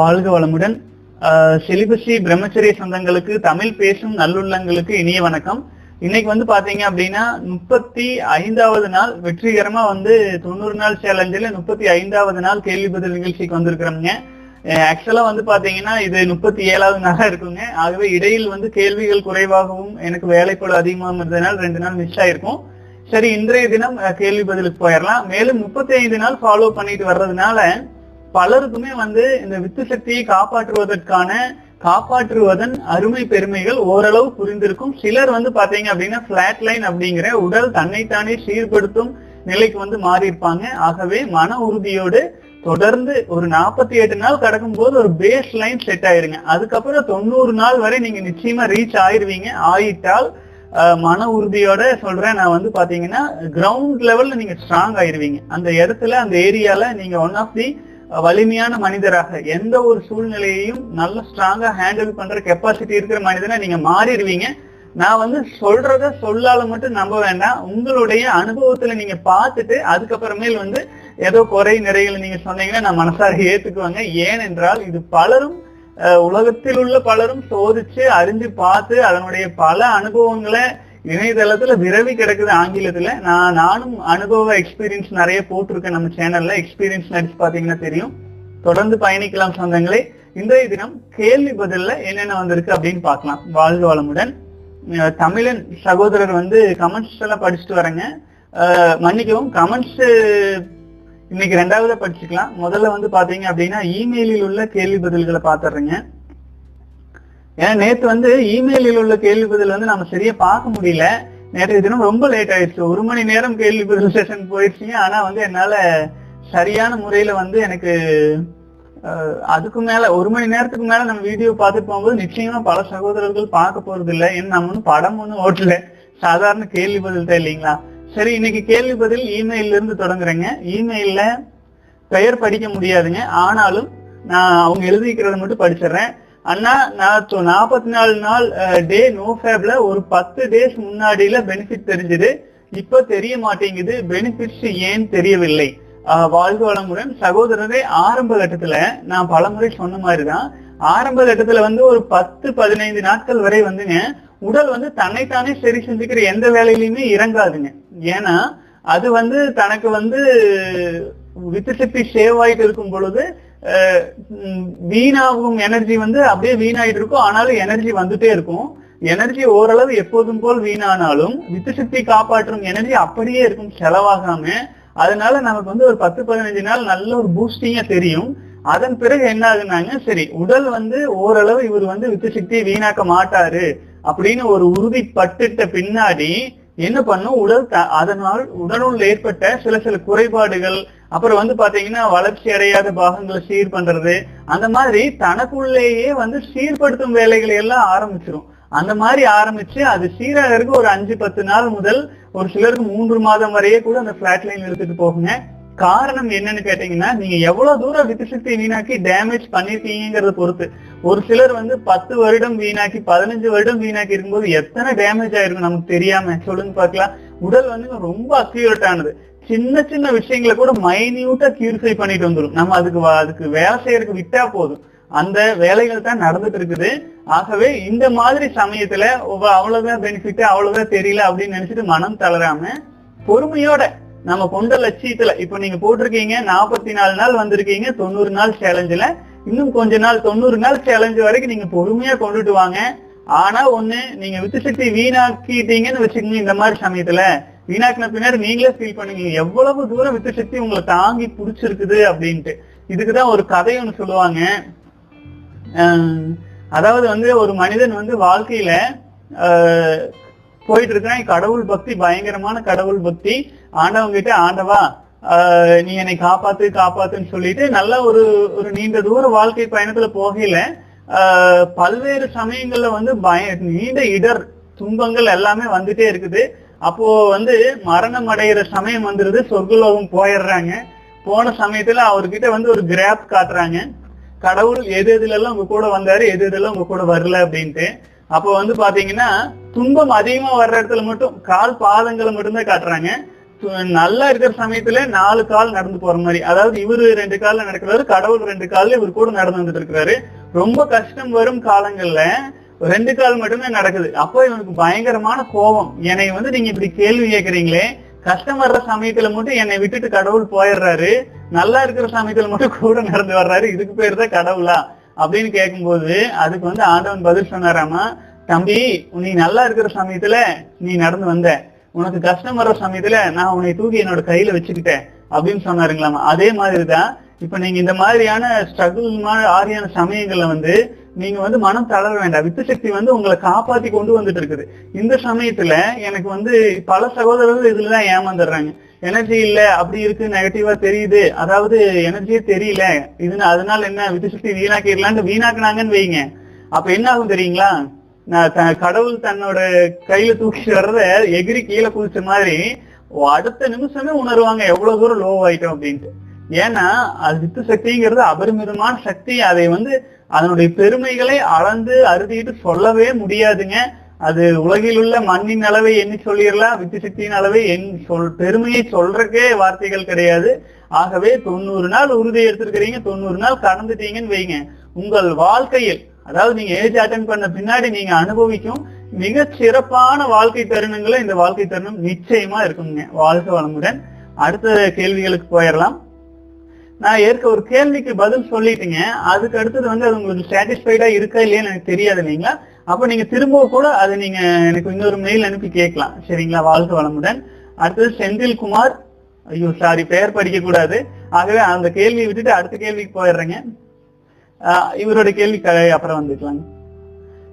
வாழ்க வளமுடன். செலிபசி பிரம்மச்சரிய சொந்தங்களுக்கு, தமிழ் பேசும் நல்லுள்ளங்களுக்கு இனிய வணக்கம். இன்னைக்கு வந்து பாத்தீங்க அப்படின்னா 35வது நாள் வெற்றிகரமா வந்து 90 நாள் சேலஞ்சில 35வது நாள் கேள்வி பதில் நிகழ்ச்சிக்கு வந்திருக்கிறோங்க. ஆக்சுவலா வந்து பாத்தீங்கன்னா இது 37வது நாளா இருக்குங்க. ஆகவே இடையில் வந்து கேள்விகள் குறைவாகவும் எனக்கு வேலைப்பளு அதிகமாகவும் இருந்ததுனால 2 நாள் மிஸ் ஆயிருக்கும். சரி, இன்றைய தினம் கேள்வி பதிலுக்கு போயிடலாம். மேலும் 35 நாள் ஃபாலோ பண்ணிட்டு வர்றதுனால பலருக்குமே வந்து இந்த வித்து சக்தியை காப்பாற்றுவதன் அருமை பெருமைகள் ஓரளவு புரிந்திருக்கும். சிலர் வந்து பாத்தீங்க அப்படின்னா பிளாட் லைன் அப்படிங்கிற உடல் தன்னைத்தானே சீர்படுத்தும் நிலைக்கு வந்து மாறி இருப்பாங்க. ஆகவே மன உறுதியோடு தொடர்ந்து ஒரு 48 நாள் கடக்கும் போது ஒரு பேஸ் லைன் செட் ஆயிருங்க. அதுக்கப்புறம் 90 நாள் வரை நீங்க நிச்சயமா ரீச் ஆயிருவீங்க. ஆயிட்டால் மன உறுதியோட சொல்றேன் நான் வந்து பாத்தீங்கன்னா கிரவுண்ட் லெவல்ல நீங்க ஸ்ட்ராங் ஆயிருவீங்க. அந்த இடத்துல அந்த ஏரியால நீங்க ஒன் ஆஃப் தி வலிமையான மனிதராக, எந்த ஒரு சூழ்நிலையையும் நல்ல ஸ்ட்ராங்கா ஹேண்டில் பண்ற கெப்பாசிட்டி இருக்கிற மனிதனா நீங்க மாறிடுவீங்க. நான் வந்து சொல்றத சொல்லால மட்டும் நம்ப வேண்டாம், உங்களுடைய அனுபவத்துல நீங்க பார்த்துட்டு அதுக்கப்புறமேல் வந்து ஏதோ குறை நிறைகள் நீங்க சொன்னீங்கன்னா நான் மனசார ஏத்துக்குவாங்க. ஏனென்றால் இது பலரும் உலகத்தில் உள்ள பலரும் சோதிச்சு அறிஞ்சு பார்த்து அதனுடைய பல அனுபவங்களை இணையதளத்துல விரவி கிடக்குது ஆங்கிலத்துல. நானும் அனுபவ எக்ஸ்பீரியன்ஸ் நிறைய போட்டிருக்கேன் நம்ம சேனல்ல. எக்ஸ்பீரியன்ஸ் நடிச்சு பாத்தீங்கன்னா தெரியும். தொடர்ந்து பயணிக்கலாம் சொந்தங்களே. இன்றைய தினம் கேள்வி பதில்ல என்னென்ன வந்திருக்கு அப்படின்னு பாக்கலாம். வாழ்க வளமுடன். தமிழன் சகோதரர் வந்து கமெண்ட்ஸ் எல்லாம் படிச்சுட்டு வரேங்க. மன்னிக்கவும், கமெண்ட்ஸ் இன்னைக்கு 2ஆவதா படிச்சுக்கலாம். முதல்ல வந்து பாத்தீங்க அப்படின்னா இமெயிலில் உள்ள கேள்வி பதில்களை பாத்துறேங்க. ஏன்னா நேற்று வந்து இமெயிலில் உள்ள கேள்வி பதில் வந்து நம்ம சரியா பார்க்க முடியல. நேற்று தினம் ரொம்ப லேட் ஆயிடுச்சு, 1 மணி நேரம் கேள்வி பதில் செஷன் போயிடுச்சுங்க. ஆனா வந்து என்னால சரியான முறையில வந்து எனக்கு அதுக்கு மேல 1 மணி நேரத்துக்கு மேல நம்ம வீடியோ பார்த்துட்டு போகும்போது நிச்சயமா பல சகோதரர்கள் பார்க்க போறது இல்லை. ஏன்னா நம்ம ஒன்றும் படம் ஒன்றும் ஓட்டல, சாதாரண கேள்வி பதில் தான் இல்லைங்களா. சரி, இன்னைக்கு கேள்வி பதில் இமெயில இருந்து தொடங்குறேங்க. இமெயில்ல பெயர் படிக்க முடியாதுங்க, ஆனாலும் நான் அவங்க எழுதிக்கிறத மட்டும் படிச்சிடறேன். அண்ணா, நான் 44 நாள் டே நோ ஃபேப்ல ஒரு 10 டேஸ் முன்னாடியில பெனிஃபிட் தெரிஞ்சது, இப்ப தெரிய மாட்டேங்குது. பெனிஃபிட்ஸ் ஏன் தெரியவில்லை? வாழ்க வளமுடன். சகோதரரே, ஆரம்ப கட்டத்துல நான் பலமுறை சொன்ன மாதிரிதான், ஆரம்ப கட்டத்துல வந்து ஒரு 10-15 நாட்கள் வரை வந்துங்க உடல் வந்து தன்னைத்தானே சரி செஞ்சுக்கிற எந்த வேலையிலுமே இறங்காதுங்க. ஏன்னா அது வந்து தனக்கு வந்து வித்து சக்தி சேவ் ஆயிட்டு இருக்கும் பொழுது வீணாகும் எனர்ஜி வந்து அப்படியே வீணாயிட்டு இருக்கும். ஆனாலும் எனர்ஜி வந்துட்டே இருக்கும். எனர்ஜி ஓரளவு எப்போதும் போல் வீணானாலும் வித்து சக்தி காப்பாற்றும் எனர்ஜி அப்படியே இருக்கும், செலவாகாம. அதனால நமக்கு வந்து ஒரு 10-15 நாள் நல்ல ஒரு பூஸ்டிங்கா தெரியும். அதன் பிறகு என்ன ஆகுனாங்க, சரி உடல் வந்து ஓரளவு இவர் வந்து வித்து சக்தியை வீணாக்க மாட்டாரு அப்படின்னு ஒரு உறுதி பட்டுட்ட பின்னாடி என்ன பண்ணும் உடல், அதனால் உடலுள் ஏற்பட்ட சில குறைபாடுகள், அப்புறம் வந்து பாத்தீங்கன்னா வளர்ச்சி அடையாத பாகங்களை சீர் பண்றது, அந்த மாதிரி தனக்குள்ளேயே வந்து சீர்படுத்தும் வேலைகளை எல்லாம் ஆரம்பிச்சிடும். அந்த மாதிரி ஆரம்பிச்சு அது சீராக ஒரு 5-10 நாள் முதல் ஒரு சிலருக்கு 3 மாதம் வரையே கூட அந்த பிளாட் லைன் எடுத்துட்டு போகுங்க. காரணம் என்னன்னு கேட்டீங்கன்னா நீங்க எவ்வளவு தூரம் வித்து சக்தி வீணாக்கி டேமேஜ் பண்ணிருக்கீங்கிறத பொறுத்து. ஒரு சிலர் வந்து 10 வருடம் வீணாக்கி 15 வருடம் வீணாக்கி இருக்கும்போது எத்தனை டேமேஜ் ஆயிருக்கும் நமக்கு தெரியாம, சொல்லுங்க பாக்கலாம். உடல் வந்து ரொம்ப அக்யூரேட் ஆனது, சின்ன சின்ன விஷயங்களை கூட மைன்யூட்டா கியூரிஃபை பண்ணிட்டு வந்துடும். நம்ம அதுக்கு வேலை செய்யறதுக்கு விட்டா போதும், அந்த வேலைகள் தான் நடந்துட்டு இருக்குது. ஆகவே இந்த மாதிரி சமயத்துல அவ்வளவுதான் பெனிஃபிட், அவ்வளவுதான் தெரியல அப்படின்னு நினைச்சிட்டு மனம் தளராம பொறுமையோட நம்ம கொண்ட லட்சியத்துல இப்ப நீங்க போட்டிருக்கீங்க 44 நாள் வந்திருக்கீங்க 90 நாள் சேலஞ்சுல. இன்னும் கொஞ்ச நாள் 90 நாள் சேலஞ்சு வரைக்கும் நீங்க பொறுமையா கொண்டுட்டு வாங்க. ஆனா ஒண்ணு, நீங்க வித்து சக்தி வீணாக்கிட்டீங்கன்னு வச்சுக்கோங்க. இந்த மாதிரி சமயத்துல வீணாக்கின பின்னாடி நீங்களே ஃபீல் பண்ணுங்க எவ்வளவு தூரம் வித்து சக்தி உங்களை தாங்கி புடிச்சிருக்குது அப்படின்ட்டு. இதுக்குதான் ஒரு கதை ஒண்ணு சொல்லுவாங்க. அதாவது வந்து ஒரு மனிதன் வந்து வாழ்க்கையில போயிட்டு இருக்கிறான், கடவுள் பக்தி, பயங்கரமான கடவுள் பக்தி. ஆண்டவங்கிட்ட, ஆண்டவா நீ என்னை காப்பாத்து காப்பாத்துன்னு சொல்லிட்டு நல்ல ஒரு நீண்ட தூர வாழ்க்கை பயணத்துல போகையில பல்வேறு சமயங்கள்ல வந்து நீண்ட இடர் துன்பங்கள் எல்லாமே வந்துட்டே இருக்குது. அப்போ வந்து மரணம் அடைகிற சமயம் வந்துருது, சொர்க்கலோகம் போயிடுறாங்க. போன சமயத்துல அவர்கிட்ட வந்து ஒரு கிராப் காட்டுறாங்க, கடவுள் எது எதுல எல்லாம் உங்க கூட வந்தாரு, எது எதுல உங்க கூட வரல அப்படின்ட்டு. அப்போ வந்து பாத்தீங்கன்னா துன்பம் அதிகமா வர்ற இடத்துல மட்டும் கால் பாதங்களை மட்டும்தான் காட்டுறாங்க, நல்லா இருக்கிற சமயத்துல 4 கால் நடந்து போற மாதிரி, அதாவது இவரு 2 கால்ல நடக்கிறாரு, கடவுள் 2 கால்ல இவர் கூட நடந்து வந்துட்டு இருக்கிறாரு. ரொம்ப கஷ்டம் வரும் காலங்கள்ல 2 கால் மட்டுமே நடக்குது. அப்போ இவனுக்கு பயங்கரமான கோபம், என்னை வந்து நீங்க இப்படி கேள்வி கேட்கறீங்களே, கஷ்டம் வர்ற சமயத்துல மட்டும் என்னை விட்டுட்டு கடவுள் போயிடுறாரு, நல்லா இருக்கிற சமயத்துல மட்டும் கூட நடந்து வர்றாரு, இதுக்கு பேர் தான் கடவுளா அப்படின்னு கேட்கும்போது அதுக்கு வந்து ஆண்டவன் பதில் சொன்னாராமா, தம்பி நீ நல்லா இருக்கிற சமயத்துல நீ நடந்து வந்த, உனக்கு கஷ்டம் வர்ற சமயத்துல நான் உன்னை தூக்கி என்னோட கையில வச்சுக்கிட்டேன் அப்படின்னு சொன்னாருங்களாமா. அதே மாதிரிதான் இப்ப நீங்க இந்த மாதிரியான ஸ்ட்ரகிள் மாதிரியான சமயங்கள்ல வந்து நீங்க வந்து மனம் தளர வேண்டாம். வித்து சக்தி வந்து உங்களை காப்பாத்தி கொண்டு வந்துட்டு இருக்குது. இந்த சமயத்துல எனக்கு வந்து பல சகோதரர்கள் இதுலதான் ஏமாந்துடுறாங்க. எனர்ஜி இல்ல, அப்படி இருக்கு, நெகட்டிவா தெரியுது, அதாவது எனர்ஜியே தெரியல, இதுன்னு அதனால என்ன வித்து சக்தி வீணாக்கிடலான்னு வீணாக்குனாங்கன்னு வைங்க. அப்ப என்ன ஆகும் தெரியுங்களா, நான் கடவுள் தன்னோட கையில தூக்கிட்டு வர்றத எகிரி கீழே குளிச்ச மாதிரி அடுத்த நிமிஷமே உணர்வாங்க எவ்வளவு தூரம் லோ ஆயிட்டோம் அப்படின்ட்டு. ஏன்னா அது வித்து சக்திங்கிறது அபரிமிதமான சக்தி. அதை வந்து அதனுடைய பெருமைகளை அளந்து அறுதிட்டு சொல்லவே முடியாதுங்க. அது உலகில் உள்ள மண்ணின் அளவை எண்ணி சொல்லிடலாம், வித்து சக்தியின் அளவை பெருமையை சொல்றக்கே வார்த்தைகள் கிடையாது. ஆகவே 90 நாள் உறுதி எடுத்திருக்கிறீங்க, 90 நாள் கடந்துட்டீங்கன்னு வைங்க, உங்கள் வாழ்க்கையில், அதாவது நீங்க ஏஜ் அட்டன் பண்ண பின்னாடி நீங்க அனுபவிக்கும் மிக சிறப்பான வாழ்க்கை தருணங்களை இந்த வாழ்க்கை தருணம் நிச்சயமா இருக்குங்க. வாழ்க்கை வளமுடன். அடுத்த கேள்விகளுக்கு போயிடலாம். நான் ஏற்க ஒரு கேள்விக்கு பதில் சொல்லிட்டீங்க, அதுக்கு அடுத்தது வந்து அது உங்களுக்கு சாட்டிஸ்ஃபைடா இருக்கா இல்லையான்னு எனக்கு தெரியாது இல்லைங்களா. அப்ப நீங்க திரும்ப கூட அது நீங்க எனக்கு இன்னொரு மெயில் அனுப்பி கேட்கலாம் சரிங்களா. வாழ்க்கை வளமுடன். அடுத்தது செந்தில்குமார், ஐயோ சாரி பெயர் படிக்க கூடாது, ஆகவே அந்த கேள்வியை விட்டுட்டு அடுத்த கேள்விக்கு போயிடுறேங்க. இவரோட கேள்வி அப்புறம் வந்துக்கலாங்க.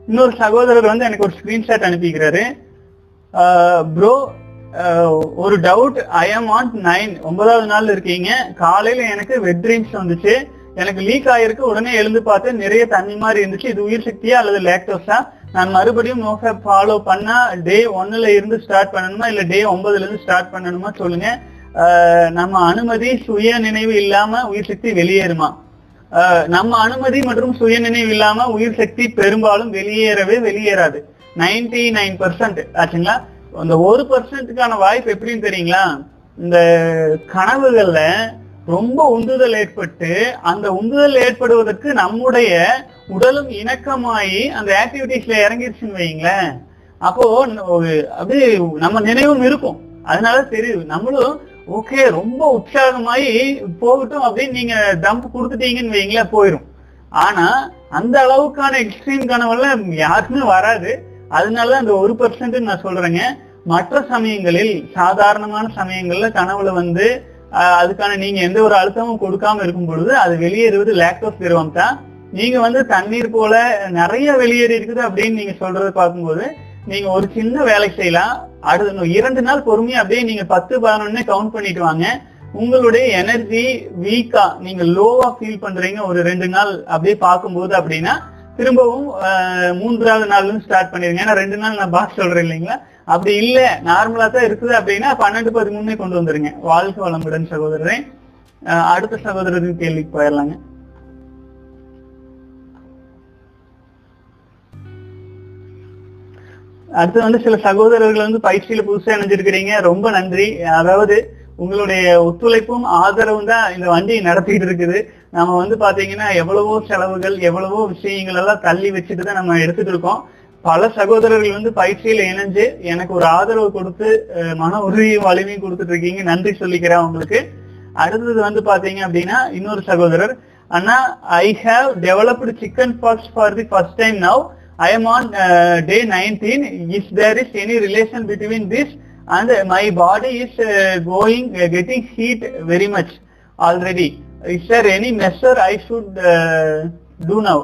இன்னொரு சகோதரர் வந்து எனக்கு ஒரு ஸ்கிரீன்ஷாட் அனுப்பிக்கிறாரு. ப்ரோ ஒரு டவுட், ஐ எம் ஆன் 9 9வது நாள் இருக்கீங்க. காலையில எனக்கு வெட் ட்ரீம்ஸ் வந்துச்சு, எனக்கு லீக் ஆயிருக்கு, உடனே எழுந்து பார்த்து நிறைய தண்ணி மாதிரி இருந்துச்சு. இது உயிர் சக்தியா அல்லது லாக்டோஸா? நான் மறுபடியும் நோஃபேப் ஃபாலோ பண்ணா டே 1ல இருந்து ஸ்டார்ட் பண்ணணுமா இல்ல டே 9ல இருந்து ஸ்டார்ட் பண்ணணுமா சொல்லுங்க. நம்ம அனுமதி சுய நினைவு இல்லாம உயிர் சக்தி வெளியேறுமா? நம்ம அனுமதி மற்றும் சுய நினைவு இல்லாம உயிர் சக்தி பெரும்பாலும் வெளியேறாது. 99% ஆச்சுங்களா. அந்த 1%க்கான வாய்ப்பு எப்படின்னு தெரியுங்களா, இந்த கனவுகள்ல ரொம்ப உந்துதல் ஏற்பட்டு அந்த உந்துதல் ஏற்படுவதற்கு நம்முடைய உடலும் இணக்கமாயி அந்த ஆக்டிவிட்டிஸ்ல இறங்கிருச்சுன்னு வைங்களேன், அப்போ அது நம்ம நினைவும் இருக்கும், அதனால தெரியும். நம்மளும் ஓகே ரொம்ப உற்சாகமாயி போகட்டும் அப்படின்னு நீங்க டம்ப் கொடுத்துட்டீங்கன்னு வைங்களா போயிடும். ஆனா அந்த அளவுக்கான எக்ஸ்ட்ரீம் கனவுல யாருக்குமே வராது. அதனாலதான் அந்த 1% நான் சொல்றேங்க. மற்ற சமயங்களில் சாதாரணமான சமயங்கள்ல கனவுல வந்து அதுக்கான நீங்க எந்த ஒரு அழுத்தமும் கொடுக்காம இருக்கும் பொழுது அது வெளியேறுவது லாக்டோஸ் திரவம் தான். நீங்க வந்து தண்ணீர் போல நிறைய வெளியேறி இருக்குது அப்படின்னு நீங்க சொல்றதை பார்க்கும்போது நீங்க ஒரு சின்ன வேலை செய்யலாம். அடுத்த 2 நாள் பொறுமையா அப்படியே நீங்க 10 11 கவுண்ட் பண்ணிட்டு வாங்க. உங்களுடைய எனர்ஜி வீக்கா நீங்க லோவா ஃபீல் பண்றீங்க ஒரு 2 நாள் அப்படியே பார்க்கும்போது அப்படின்னா திரும்பவும் 3வது நாள்ல இருந்து ஸ்டார்ட் பண்ணிருங்க. ஏன்னா 2 நாள் நான் பாஸ் சொல்றேன் இல்லைங்களா. அப்படி இல்ல நார்மலா தான் இருக்குது அப்படின்னா 12 13 கொண்டு வந்துருங்க. வாழ்க்கை வளமுடன் சகோதரரே. அடுத்த சகோதரருக்கு கேள்விக்கு போயிடலாங்க. அடுத்து வந்து சில சகோதரர்கள் வந்து பயிற்சியில புதுசா இணைஞ்சிருக்கிறீங்க, ரொம்ப நன்றி. அதாவது உங்களுடைய ஒத்துழைப்பும் ஆதரவும் தான் இந்த வண்டியை நடத்திட்டு இருக்குது. நம்ம வந்து பாத்தீங்கன்னா எவ்வளவோ செலவுகள் எவ்வளவோ விஷயங்கள் எல்லாம் தள்ளி வச்சுட்டு தான் நம்ம எடுத்துட்டு இருக்கோம். பல சகோதரர்கள் வந்து பயிற்சியில இணைஞ்சு எனக்கு ஒரு ஆதரவு கொடுத்து மன உறுதியும் வலிமையும் கொடுத்துட்டு இருக்கீங்க, நன்றி சொல்லிக்கிறேன் உங்களுக்கு. அடுத்தது வந்து பாத்தீங்க அப்படின்னா இன்னொரு சகோதரர், அண்ணா I have developed chicken pox for the first time now. I am on day 19. If there is any relation between this and my body is getting heat very much already. Is there any measure I should do now?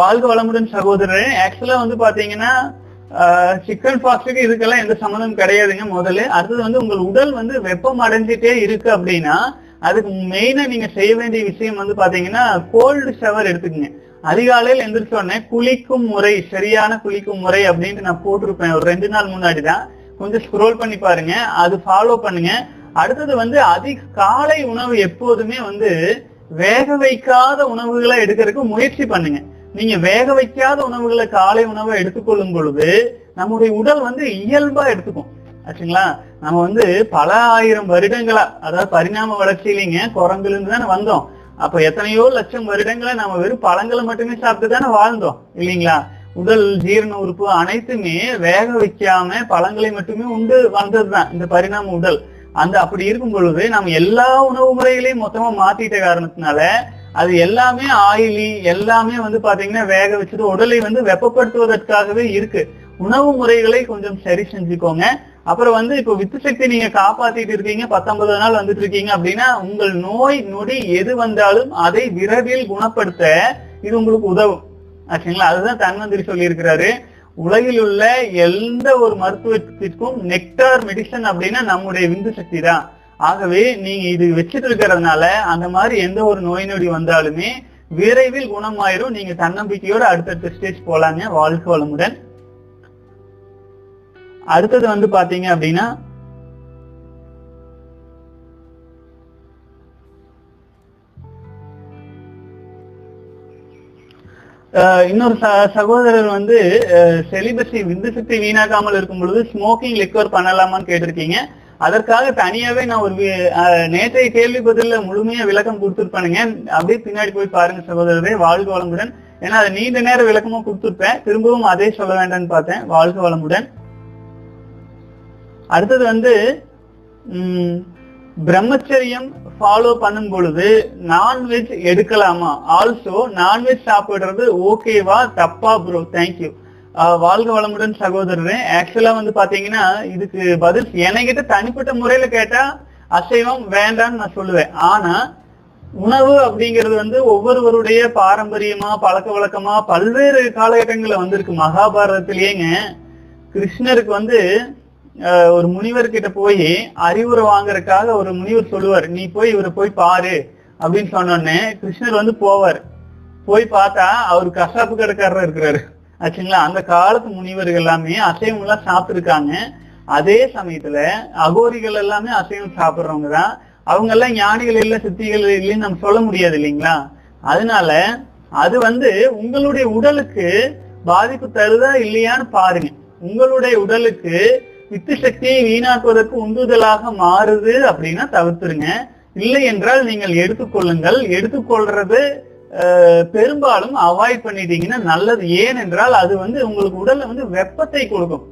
Valga valamudan sagodharare, actually வந்து பாத்தீங்கன்னா chicken பாக்ஸுக்கு இதுக்கெல்லாம் எந்த சம்மந்தம் கிடையாதுங்க. முதல்ல அடுத்து வந்து உங்கள் உடல் வந்து வெப்பம் அடைஞ்சிட்டே இருக்கு அப்படின்னா அதுக்கு மெயினா நீங்க செய்ய வேண்டிய விஷயம் வந்து பாத்தீங்கன்னா கோல்டு ஷவர் எடுத்துக்கங்க. அதிகாலையில் எந்திரிச்சோடனே குளிக்கும் முறை, சரியான குளிக்கும் முறை அப்படின்ட்டு நான் போட்டிருப்பேன் ஒரு 2 நாள் முன்னாடிதான், கொஞ்சம் ஸ்க்ரோல் பண்ணி பாருங்க, அது ஃபாலோ பண்ணுங்க. அடுத்தது வந்து காலை உணவு எப்போதுமே வந்து வேக வைக்காத உணவுகளை எடுக்கிறதுக்கு முயற்சி பண்ணுங்க. நீங்க வேக வைக்காத உணவுகளை காலை உணவை எடுத்துக்கொள்ளும் பொழுது நம்முடைய உடல் வந்து இயல்பா எடுத்துக்கும். ஆச்சுங்களா. நம்ம வந்து பல ஆயிரம் வருடங்களா, அதாவது பரிணாம வளர்ச்சியிலீங்க குரங்குல இருந்து தானே வந்தோம். அப்ப எத்தனையோ லட்சம் வருடங்களை நம்ம வெறும் பழங்களை மட்டுமே சாப்பிட்டு தானே வாழ்ந்தோம் இல்லைங்களா. உடல் ஜீரண உறுப்பு அனைத்துமே வேக வைக்காம பழங்களை மட்டுமே உண்டு வந்ததுதான் இந்த பரிணாம உடல். அந்த அப்படி இருக்கும் பொழுது நம்ம எல்லா உணவு முறைகளையும் மொத்தமா மாத்திட்ட காரணத்தினால அது எல்லாமே ஆயிலி, எல்லாமே வந்து பாத்தீங்கன்னா வேக வச்சது. உடலை வந்து வெப்பப்படுத்துவதற்காகவே இருக்கு. உணவு முறைகளை கொஞ்சம் சரி செஞ்சுக்கோங்க. அப்புறம் வந்து இப்போ வித்து சக்தி நீங்க காப்பாத்திட்டு இருக்கீங்க, 19 நாள் வந்துட்டு இருக்கீங்க அப்படின்னா உங்கள் நோய் நொடி எது வந்தாலும் அதை விரைவில் குணப்படுத்த இது உங்களுக்கு உதவும் ஆச்சுங்களா. அதுதான் தன்வந்திரி சொல்லியிருக்கிறாரு. உலகில் உள்ள எந்த ஒரு மருத்துவத்திற்கும் நெக்டார் மெடிசன் அப்படின்னா நம்முடைய விந்து சக்தி தான். ஆகவே நீங்க இது வச்சுட்டு இருக்கிறதுனால அந்த மாதிரி எந்த ஒரு நோய் நொடி வந்தாலுமே விரைவில் குணமாயிரும். நீங்க தன்னம்பிக்கையோட அடுத்தடுத்த ஸ்டேஜ் போலாங்க. வாழ்க்கை வளமுடன். அடுத்தது வந்து பாத்தீங்க அப்படின்னா இன்னொரு சகோதரர் வந்து செலிபசி விந்துசக்தி வீணாக்காமல் இருக்கும் பொழுது ஸ்மோக்கிங் லிக்வர் பண்ணலாமான்னு கேட்டிருக்கீங்க. அதற்காக தனியாவே நான் ஒரு நேற்றைய கேள்வி பதில முழுமையா விளக்கம் கொடுத்துருப்பானுங்க. அப்படியே பின்னாடி போய் பாருங்க சகோதரரே. வாழ்க வளமுடன். ஏன்னா அதை நீண்ட நேரம் விளக்கமா கொடுத்துருப்பேன், திரும்பவும் அதே சொல்ல வேண்டாம்னு பார்த்தேன். வாழ்க வளமுடன். அடுத்தது வந்து பிரம்மச்சரியம் ஃபாலோ பண்ணும் பொழுது நான்வெஜ் எடுக்கலாமா? ஆல்சோ நான்வெஜ் சாப்பிடுறது ஓகேவா தப்பா ப்ரோ? தேங்க்யூ. வாழ்க வளமுடன் சகோதரரு. ஆக்சுவலா வந்து பாத்தீங்கன்னா இதுக்கு பதில் எனக்கிட்ட தனிப்பட்ட முறையில கேட்டா அசைவம் வேண்டான்னு நான் சொல்லுவேன். ஆனா உணவு அப்படிங்கிறது வந்து ஒவ்வொருவருடைய பாரம்பரியமா பழக்க வழக்கமா பல்வேறு காலகட்டங்கள்ல வந்திருக்கு. மகாபாரதத்திலேங்க கிருஷ்ணருக்கு வந்து ஒரு முனிவர் கிட்ட போய் அறிவுரை வாங்கறதுக்காக ஒரு முனிவர் சொல்லுவார், நீ போய் இவரை போய் பாரு அப்படின்னு சொன்னோடனே கிருஷ்ணர் வந்து போவார். போய் பார்த்தா அவர் கசாப்பு கடைக்காரர் இருக்கிறாரு ஆச்சுங்களா. அந்த காலத்து முனிவர்கள் எல்லாமே அசைவம் எல்லாம் சாப்பிட்டுருக்காங்க. அதே சமயத்துல அகோரிகள் எல்லாமே அசைவம் சாப்பிட்றவங்க தான். அவங்க எல்லாம் ஞானிகள் இல்லை, சித்திகள் இல்லைன்னு நம்ம சொல்ல முடியாது இல்லைங்களா. அதனால அது வந்து உங்களுடைய உடலுக்கு பாதிப்பு தருதா இல்லையான்னு பாருங்க. உங்களுடைய உடலுக்கு வித்து சக்தியை வீணாக்குவதற்கு உந்துதலாக மாறுது அப்படின்னா தவிர்த்துருங்க. இல்லை என்றால் நீங்கள் எடுத்துக்கொள்ளுங்கள். எடுத்துக்கொள்றது பெரும்பாலும் அவாய்ட் பண்ணிட்டீங்கன்னா நல்லது. ஏனென்றால் அது வந்து உங்களுக்கு உடல்ல வந்து வெப்பத்தை கொடுக்கும்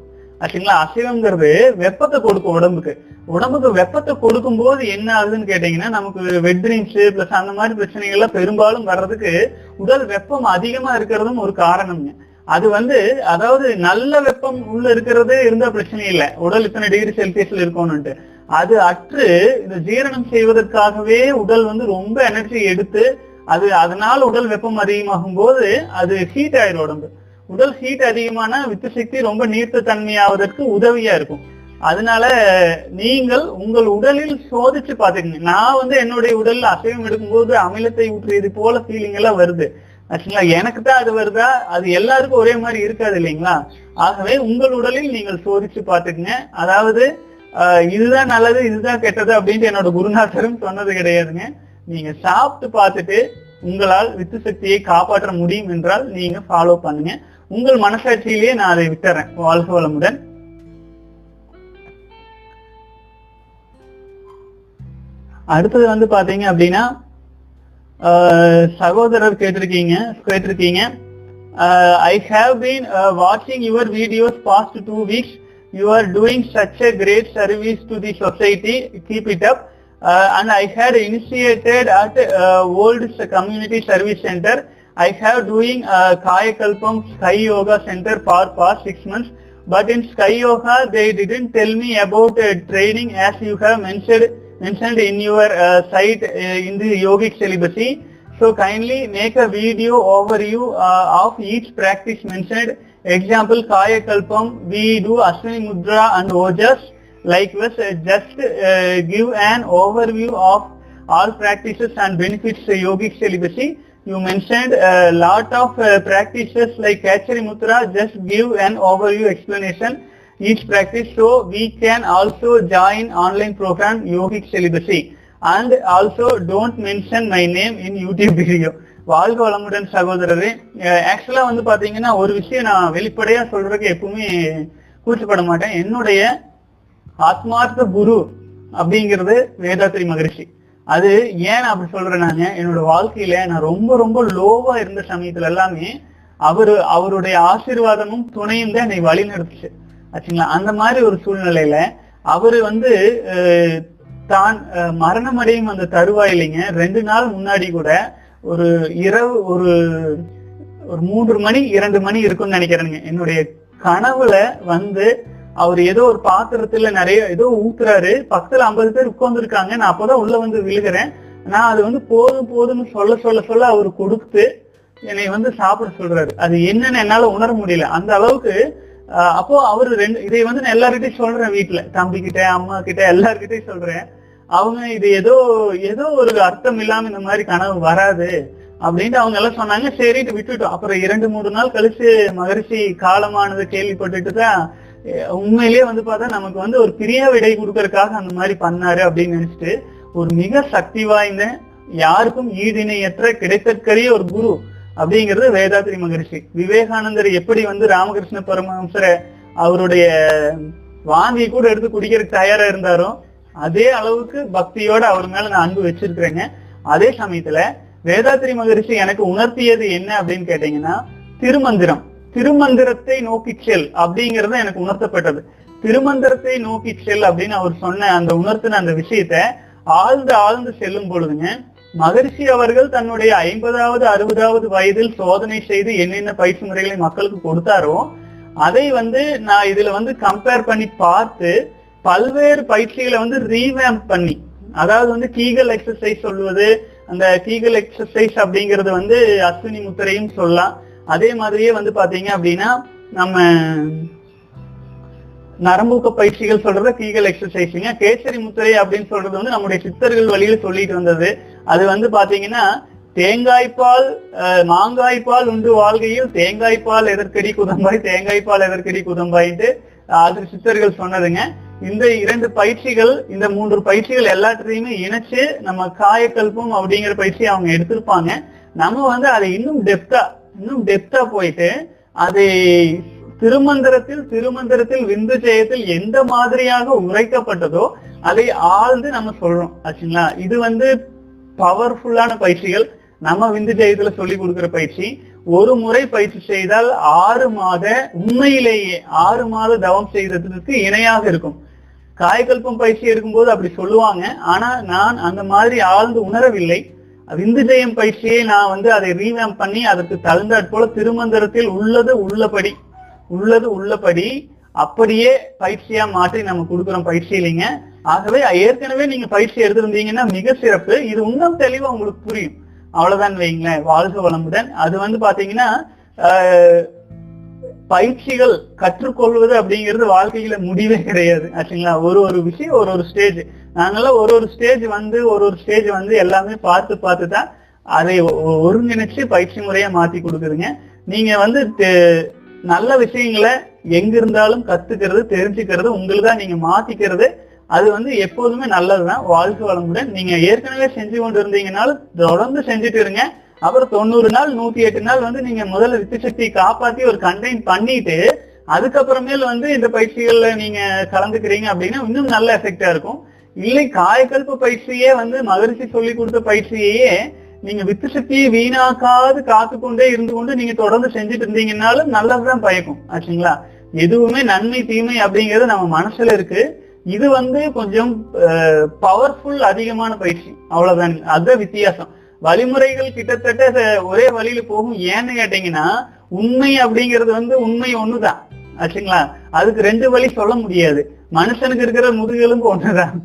ஆச்சுங்களா. அசைவங்கிறது வெப்பத்தை கொடுக்கும் உடம்புக்கு. உடம்புக்கு வெப்பத்தை கொடுக்கும் போது என்ன ஆகுதுன்னு கேட்டீங்கன்னா நமக்கு வெட்ரிங்ஸ் பிளஸ் அந்த மாதிரி பிரச்சனைகள்லாம் பெரும்பாலும் வர்றதுக்கு உடல் வெப்பம் அதிகமா இருக்கிறதும் ஒரு காரணம்ங்க. அது வந்து அதாவது நல்ல வெப்பம் உள்ள இருக்கிறது இருந்தா பிரச்சனை இல்லை, உடல் இத்தனை டிகிரி செல்சியஸ்ல இருக்கணும்ட்டு. அது அற்று இந்த ஜீரணம் செய்வதற்காகவே உடல் வந்து ரொம்ப எனர்ஜி எடுத்து அது அதனால உடல் வெப்பம் அதிகமாகும் போது அது ஹீட் ஆயிரும். உடம்பு உடல் ஹீட் அதிகமான வித்து சக்தி ரொம்ப நீர்த்த தன்மையாவதற்கு உதவியா இருக்கும். அதனால நீங்கள் உங்கள் உடலில் சோதிச்சு பாத்துக்கங்க. நான் வந்து என்னுடைய உடல்ல அசைவம் எடுக்கும்போது அமிலத்தை ஊற்றியது போல ஃபீலிங் எல்லாம் வருது ஆச்சுங்களா. எனக்கு தான் அது வருதா? அது எல்லாருக்கும் ஒரே மாதிரி இருக்காது இல்லைங்களா. ஆகவே உங்கள் உடலில் நீங்கள் சோதிச்சு பாத்துக்கங்க. அதாவது இதுதான் நல்லது இதுதான் கெட்டது அப்படின்ட்டு என்னோட குருநாதரும் சொன்னது கிடையாதுங்க. நீங்க சாப்பிட்டு பார்த்துட்டு உங்களால் வித்து சக்தியை காப்பாற்ற முடியும் என்றால் நீங்க ஃபாலோ பண்ணுங்க. உங்கள் மனசாட்சியிலேயே நான் அதை விட்டுறேன். வாழ்க வளமுடன். அடுத்தது வந்து பாத்தீங்க அப்படின்னா சகோதரர் கேட்டிருக்கீங்க. ஐ ஹாவ் பீன் வாட்சிங் your videos past 2 weeks. You are doing such a great service to the society. Keep it up. And I had initiated at old community service center. I have doing Kaya Kalpam Sky Yoga Center for past 6 months. But in Sky Yoga, they didn't tell me about training as you have mentioned in your site in the yogic celibacy. So kindly make a video overview of each practice mentioned. Example Kaya Kalpam, we do Ashwini Mudra and Ojas. Likewise, just give an overview of all practices and benefits of yogic celibacy. You mentioned a lot of practices like Kachari Mudra. Just give an overview explanation each practice so we can also join online program yogic celibacy. And also don't mention my name in YouTube video. வாழ்க வளமுடன் சகோதரரே. ஆக்சுவலா வந்து பாத்தீங்கன்னா ஒரு விஷயம் நான் வெளிப்படையா சொல்றதுக்கு எப்பவுமே கூச்சப்பட மாட்டேன். என்னுடைய ஆத்மார்த்த குரு அப்படிங்கிறது வேதாத்ரி மகரிஷி. அது ஏன் அப்படி சொல்றேன், நாங்க என்னோட வாழ்க்கையில நான் ரொம்ப ரொம்ப லோவா இருந்த சமயத்துல எல்லாமே அவருடைய ஆசீர்வாதமும் துணையும் தான் என்னை வழி நடத்துச்சு ஆச்சுங்களா. அந்த மாதிரி ஒரு சூழ்நிலையில அவரு தான் மரணம் அடையும் அந்த தருவாயிலைங்க 2 நாள் முன்னாடி கூட ஒரு இரவு ஒரு 3 மணி 2 மணி இருக்கும்னு நினைக்கிறேனுங்க, என்னுடைய கனவுல அவர் ஏதோ ஒரு பாத்திரத்துல நிறைய ஏதோ ஊத்துறாரு, பக்கத்துல 50 பேர் உட்கார்ந்து இருக்காங்க. நான் அப்பதான் உள்ள விழுகிறேன். நான் அது போதும் போதும்னு சொல்ல சொல்ல சொல்ல அவரு கொடுத்து என்னை சாப்பிட சொல்றாரு. அது என்னன்னு என்னால உணர முடியல அந்த அளவுக்கு. அப்போ அவரு இதை நான் எல்லார்கிட்டையும் சொல்றேன், வீட்டுல தம்பிக்கிட்ட அம்மா கிட்ட எல்லார்கிட்டையும் சொல்றேன். அவங்க இது ஏதோ ஒரு அர்த்தம் இல்லாம இந்த மாதிரி கனவு வராது அப்படின்ட்டு அவங்க எல்லாம் சொன்னாங்க. சரிட்டு விட்டுட்டோம். அப்புறம் 2-3 நாள் கழிச்சு மகரிஷி காலமானது கேள்விப்பட்டுட்டு தான் உண்மையிலேயே பார்த்தா நமக்கு ஒரு பிரிய விடை கொடுக்கறதுக்காக அந்த மாதிரி பண்ணாரு அப்படின்னு நினைச்சிட்டு, ஒரு மிக சக்தி வாய்ந்த யாருக்கும் ஈடிணையற்ற கிடைத்தற்கரிய ஒரு குரு அப்படிங்கிறது வேதாத்ரி மகரிஷி. விவேகானந்தர் எப்படி ராமகிருஷ்ண பரமஹம்சர அவருடைய வாந்தியை கூட எடுத்து குடிக்கிறதுக்கு தயாரா இருந்தாரோ அதே அளவுக்கு பக்தியோட அவர் மேல நான் அன்பு வச்சிருக்கிறேங்க. அதே சமயத்துல வேதாத்ரி மகரிஷி எனக்கு உணர்த்தியது என்ன அப்படின்னு கேட்டீங்கன்னா, திருமந்திரத்தை நோக்கி செல் அப்படிங்கறத எனக்கு உணர்த்தப்பட்டது. திருமந்திரத்தை நோக்கி செல் அப்படின்னு அவர் சொன்ன அந்த உணர்த்தின அந்த விஷயத்த ஆழ்ந்து ஆழ்ந்து செல்லும் பொழுதுங்க, மகரிஷி அவர்கள் தன்னுடைய 50வது 60வது வயதில் சோதனை செய்து என்னென்ன பயிற்சி முறைகளை மக்களுக்கு கொடுத்தாரோ அதை நான் இதுல கம்பேர் பண்ணி பார்த்து பல்வேறு பயிற்சிகளை ரீவேம்ப் பண்ணி, அதாவது கீகல் எக்ஸசைஸ் சொல்லுவது, அந்த கீகல் எக்ஸசைஸ் அப்படிங்கிறது அஸ்வினி முத்திரையும் சொல்லலாம். அதே மாதிரியே பாத்தீங்க அப்படின்னா நம்ம நரம்பூக்க பயிற்சிகள் சொல்றது கீகல் எக்ஸசைஸுங்க. கேசரி முத்திரை அப்படின்னு சொல்றது நம்முடைய சித்தர்கள் வழியில சொல்லிட்டு வந்தது. அது பாத்தீங்கன்னா, தேங்காய்ப்பால் மாங்காய்ப்பால் உண்டு வாழ்கையில் தேங்காய்ப்பால் எதற்கடி குதம்பாய், தேங்காய்ப்பால் எதற்கடி குதம்பாயின்ட்டு அது சித்தர்கள் சொன்னதுங்க. இந்த 2 பயிற்சிகள், இந்த 3 பயிற்சிகள் எல்லாத்தையுமே இணைச்சு நம்ம காயக்கல்பம் அப்படிங்கிற பயிற்சி அவங்க எடுத்திருப்பாங்க. நம்ம அதை இன்னும் டெப்தா போயிட்டு அதை திருமந்திரத்தில் விந்து ஜெயத்தில் எந்த மாதிரியாக உரைக்கப்பட்டதோ அதை ஆழ்ந்து நம்ம சொல்றோம் ஆச்சுங்களா. இது பவர்ஃபுல்லான பயிற்சிகள் நம்ம விந்து ஜெயத்துல சொல்லி கொடுக்குற பயிற்சி. 1 முறை பயிற்சி செய்தால் 6 மாத உண்மையிலேயே 6 மாத தவம் செய்ததுக்கு இணையாக இருக்கும். காயக்கல்பம் பயிற்சி எடுக்கும்போது அப்படி சொல்லுவாங்க, ஆனா நான் அந்த மாதிரி ஆழ்ந்து உணரவில்லை. விந்து ஜெயம் பயிற்சியை நான் அதை ரீவேம் பண்ணி அதற்கு தகுந்தாற் போல திருமந்திரத்தில் உள்ளது உள்ளபடி அப்படியே பயிற்சியா மாற்றி நம்ம கொடுக்குறோம் பயிற்சி இல்லைங்க. ஆகவே ஏற்கனவே நீங்க பயிற்சி எடுத்திருந்தீங்கன்னா மிக சிறப்பு. இது இன்னும் தெளிவா உங்களுக்கு புரியும். அவ்வளவுதான் வைங்களேன். வாழ்க வளமுடன். அது பாத்தீங்கன்னா பயிற்சிகள் கற்றுக்கொள்வது அப்படிங்கிறது வாழ்க்கையில முடிவே கிடையாது ஆச்சுங்களா. ஒரு விஷயம் ஒரு ஸ்டேஜ், நாங்களாம் ஒரு ஸ்டேஜ் ஒரு ஸ்டேஜ் எல்லாமே பார்த்து தான் அதை ஒருங்கிணைச்சு பயிற்சி முறையா மாத்தி கொடுக்குதுங்க. நீங்க நல்ல விஷயங்களை எங்க இருந்தாலும் கத்துக்கிறது தெரிஞ்சுக்கிறது உங்களுதான் நீங்க மாத்திக்கிறது. அது எப்போதுமே நல்லதுதான். வாழ்க்கை வளமுடன். நீங்க ஏற்கனவே செஞ்சு கொண்டு இருந்தீங்கனாலும் தொடர்ந்து செஞ்சுட்டு இருங்க. அப்புறம் 90 நாள் 108 நாள் நீங்க முதல்ல வித்துசக்தியை காப்பாத்தி ஒரு கண்டெயின் பண்ணிட்டு அதுக்கப்புறமேல் இந்த பயிற்சிகள்ல நீங்க கலந்துக்கிறீங்க அப்படின்னா இன்னும் நல்ல எஃபெக்டா இருக்கும். இல்லை காயக்கல்ப பயிற்சியே மகரிஷி சொல்லி கொடுத்த பயிற்சியையே நீங்க வித்து சக்தியை வீணாக்காது காத்து கொண்டே இருந்து கொண்டு நீங்க தொடர்ந்து செஞ்சுட்டு இருந்தீங்கன்னாலும் நல்லதுதான் பயக்கும் ஆச்சுங்களா. எதுவுமே நன்மை தீமை அப்படிங்கிறது நம்ம மனசுல இருக்கு. இது கொஞ்சம் பவர்ஃபுல் அதிகமான பயிற்சி, அவ்வளவுதான். அதுதான் வித்தியாசம். வழிமுறைகள் கிட்டத்தட்ட ஒரே வழியில போகும். ஏன்னு கேட்டீங்கன்னா, உண்மை அப்படிங்கிறது உண்மை ஒண்ணுதான் ஆச்சுங்களா. அதுக்கு 2 வழி சொல்ல முடியாது. மனுஷனுக்கு இருக்கிற முதுகெலும்பு ஒண்ணுதான்,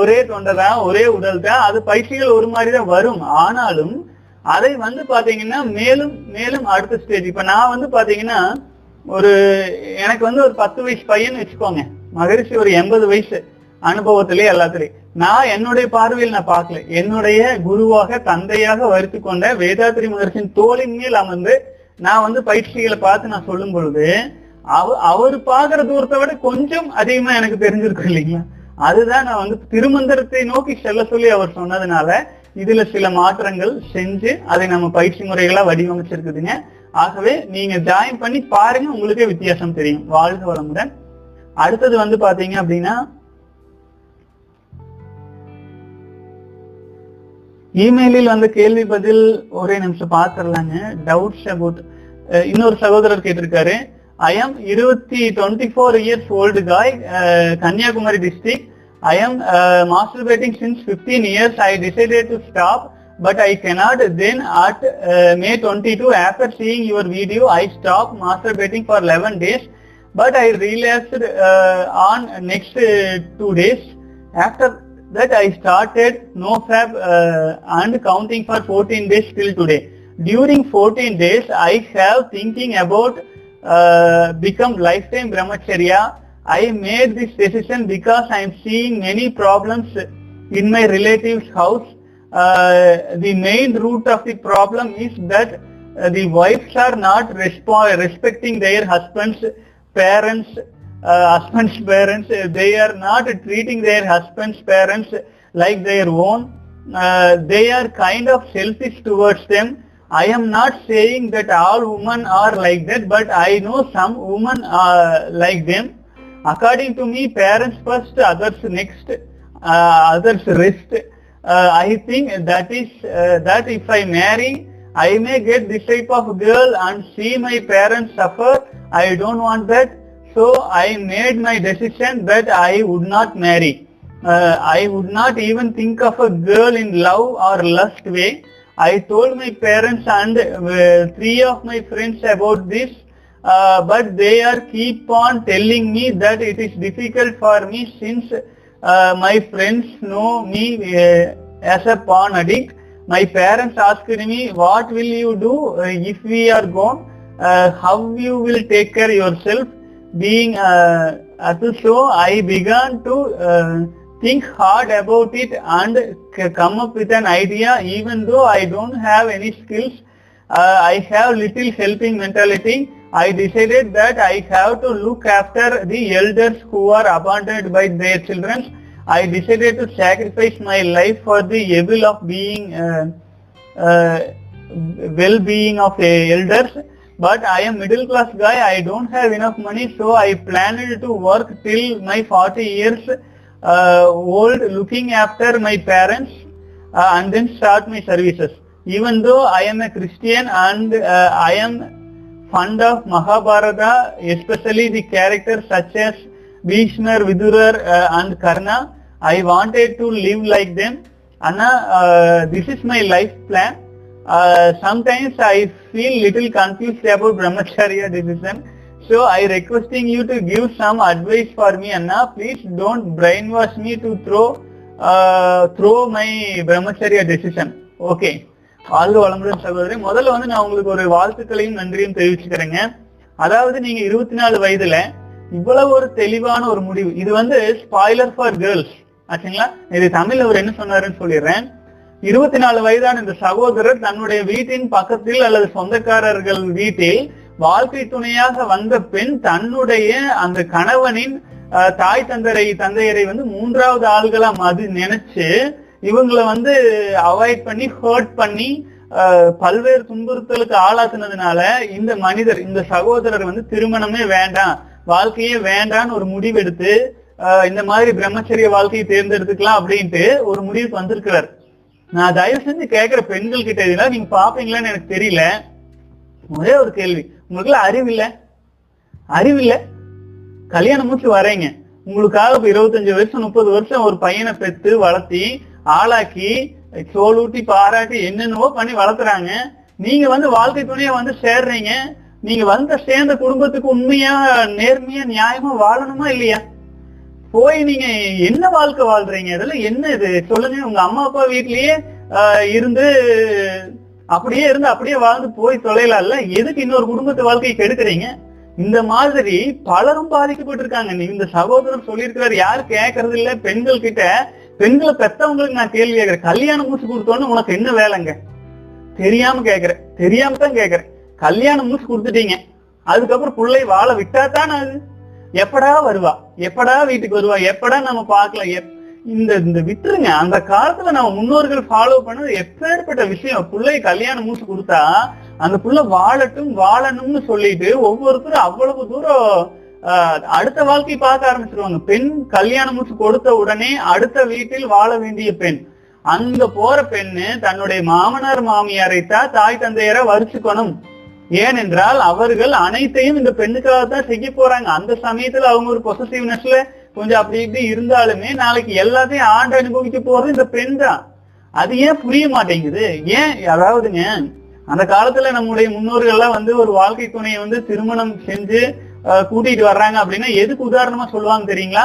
ஒரே தொண்டைதான், ஒரே உடல் தான். அது பயிற்சிகள் ஒரு மாதிரிதான் வரும். ஆனாலும் அதை பாத்தீங்கன்னா மேலும் மேலும் அடுத்த ஸ்டேஜ். இப்ப நான் பாத்தீங்கன்னா எனக்கு ஒரு 10 வயசு பையன் வச்சுக்கோங்க, மகரிஷி ஒரு 80 வயசு அனுபவத்திலே எல்லாத்திலையும். நான் என்னுடைய பார்வையில் நான் பார்க்கல, என்னுடைய குருவாக தந்தையாக வருத்தி கொண்ட வேதாத்ரி மகரிஷின் தோளின் மேல் அமர்ந்து நான் பயிற்சிகளை பார்த்து நான் சொல்லும் பொழுது அவரு பாக்குற தூரத்தை விட கொஞ்சம் அதிகமா எனக்கு தெரிஞ்சிருக்கு இல்லைங்களா. அதுதான் நான் திருமந்திரத்தை நோக்கி செல்ல சொல்லி அவர் சொன்னதுனால இதுல சில மாற்றங்கள் செஞ்சு அதை நம்ம பயிற்சி முறைகளா வடிவமைச்சிருக்குதுங்க. ஆகவே நீங்க ஜாயின் பண்ணி பாருங்க, உங்களுக்கே வித்தியாசம் தெரியும். வாழ்க வளமுடன். அடுத்தது பாத்தீங்க அப்படின்னா இமெயிலில் வந்து கேள்வி பதில் ஒரே நிமிஷம் பாத்துடலாங்க. டவுட்ஸ் அபவுட் இன்னொரு சகோதரர் கேட்டிருக்காரு. I M 24 years old guy, Kanyakumari district. I am masturbating since 15 years. I decided to stop, but I cannot. Then at May 22, after seeing your video, I stopped masturbating for 11 days, but I relapsed on next 2 days. After that, I started nofap and counting for 14 days till today. During 14 days, I have thinking about become lifetime Brahmacharya. I made this decision because I am seeing many problems in my relatives' house. The main root of the problem is that the wives are not respecting their husbands' parents. They are not treating their husbands' parents like their own. They are kind of selfish towards them. I am not saying that all women are like that, but I know some women are like them. According to me, parents first, others next, others rest. I think that is that if I marry, I may get this type of girl and see my parents suffer. I don't want that, so I made my decision that I would not marry. I would not even think of a girl in love or lust way. I told my parents and 3 of my friends about this. But they are keep on telling me that it is difficult for me since my friends know me as a porn addict. My parents asked me, what will you do if we are gone? How you will take care yourself? Being so I began to think hard about it and come up with an idea. Even though I don't have any skills, I have little helping mentality. I decided that I have to look after the elders who are abandoned by their children. I decided to sacrifice my life for the evil of being well-being of elders. But I am middle class guy. I don't have enough money, so I planned to work till my 40 years old, looking after my parents and then start my services. Even though I am a Christian and I am fond of Mahabharata, especially the characters such as Bhishma, Vidurar and Karna, I wanted to live like them. This is my life plan. Sometimes I feel little confused about Brahmacharya decision, so I requesting you to give some advice for me, Anna. Please don't brainwash me to throw my Brahmacharya decision. Okay. வாழ்வு வளமுடன் சகோதரே, முதல்ல வந்து நான் உங்களுக்கு ஒரு வாழ்த்துக்களையும் நன்றியும் தெரிவிச்சுக்கிறேங்க. அதாவது நீங்க 24 வயதுல இவ்வளவு ஒரு தெளிவான ஒரு முடிவு, இது வந்து ஸ்பாய்லர் ஃபார் கேர்ள்ஸ் ஆச்சுங்களா. இது தமிழ் அவர் என்ன சொன்னாருன்னு சொல்லிடுறேன். 24 வயதான இந்த சகோதரர் தன்னுடைய வீட்டின் பக்கத்தில் அல்லது சொந்தக்காரர்கள் வீட்டில் வாழ்க்கை துணையாக வந்த பெண் தன்னுடைய அந்த கணவனின் தாய் தந்தையரை வந்து 3வது ஆள்களா நினைச்சு இவங்களை வந்து அவாய்ட் பண்ணி ஹர்ட் பண்ணி பல்வேறு துன்புறுத்தலுக்கு ஆளாக்குனதுனால இந்த மனிதர், இந்த சகோதரர் வந்து திருமணமே வேண்டாம், வாழ்க்கையே வேண்டான்னு ஒரு முடிவெடுத்து இந்த மாதிரி பிரம்மச்சரிய வாழ்க்கையை தேர்ந்தெடுத்துக்கலாம் அப்படின்ட்டு ஒரு முடிவுக்கு வந்திருக்கிறார். நான் தயவு செஞ்சு கேட்கிற பெண்கள் கிட்ட இதெல்லாம் நீங்க பாப்பீங்களான்னு எனக்கு தெரியல. ஒரே ஒரு கேள்வி, உங்களுக்கு அறிவில்ல கல்யாணம் முடிச்சு வரீங்க, உங்களுக்காக இப்ப 25 வருஷம் 30 வருஷம் ஒரு பையனை பெற்று வளர்த்தி ஆளாக்கி சோலூட்டி பாராட்டி என்னென்னவோ பண்ணி வளர்த்துறாங்க. நீங்க வந்து வாழ்க்கை துணைய வந்து சேர்றீங்க. நீங்க வந்து சேர்ந்த குடும்பத்துக்கு உண்மையா நேர்மையா நியாயமா வாழணுமா இல்லையா? போய் நீங்க என்ன வாழ்க்கை வாழ்றீங்க? இதெல்லாம் என்ன இது சொல்லுங்க. உங்க அம்மா அப்பா வீட்லயே இருந்து அப்படியே வாழ்ந்து போய் தொலைலாம்ல, எதுக்கு இன்னொரு குடும்பத்து வாழ்க்கையை கெடுக்கிறீங்க? இந்த மாதிரி பலரும் பாதிக்கப்பட்டிருக்காங்க. இந்த சகோதரர் சொல்லியிருக்கிறார், யாரும் கேட்கறது இல்ல பெண்கள் கிட்ட. பெண்களை பெற்றவங்களுக்கு நான் கேள்வி கேட்கிறேன், கல்யாணம் முடிச்சு கொடுத்தோன்னு உனக்கு என்ன வேலைங்க? தெரியாம தான் கேட்கிறேன். கல்யாணம் முடிச்சு கொடுத்துட்டீங்க, அதுக்கப்புறம் பிள்ளை வாழ விட்டா தான் அது எப்படா வீட்டுக்கு வருவா, எப்படா நம்ம பார்க்கலாம். இந்த விட்டுருங்க. அந்த காலத்துல நம்ம முன்னோர்கள் ஃபாலோ பண்ணது எப்பேற்பட்ட விஷயம். பிள்ளைய கல்யாணம் முடிச்சு கொடுத்தா அந்த புள்ள வாழணும்னு சொல்லிட்டு ஒவ்வொருத்தரும் அவ்வளவு தூரம் அடுத்த வாழ்க்கை பார்க்க ஆரம்பிச்சிருவாங்க. பெண் கல்யாணம் முடிச்சு கொடுத்த உடனே அடுத்த வீட்டில் வாழ வேண்டிய பெண், அங்க போற பெண்ணு தன்னுடைய மாமனார் மாமியாரைத்தான் தாய் தந்தையரை வரிச்சுக்கணும். ஏனென்றால் அவர்கள் அனைத்தையும் இந்த பெண்ணுக்காகத்தான் செய்ய போறாங்க. அந்த சமயத்துல அவங்க ஒரு பொசசிவ்னஸ்ல கொஞ்சம் அப்படி இப்படி இருந்தாலுமே நாளைக்கு எல்லாத்தையும் ஆண்டு அனுபவிக்க போறது இந்த பெண் தான். அது ஏன் புரிய மாட்டேங்குது? ஏன் அதாவதுங்க அந்த காலத்துல நம்முடைய முன்னோர்கள்லாம் வந்து ஒரு வாழ்க்கை துணையை வந்து திருமணம் செஞ்சு கூட்டிட்டு வர்றாங்க அப்படின்னா எதுக்கு உதாரணமா சொல்லுவாங்க தெரியுங்களா?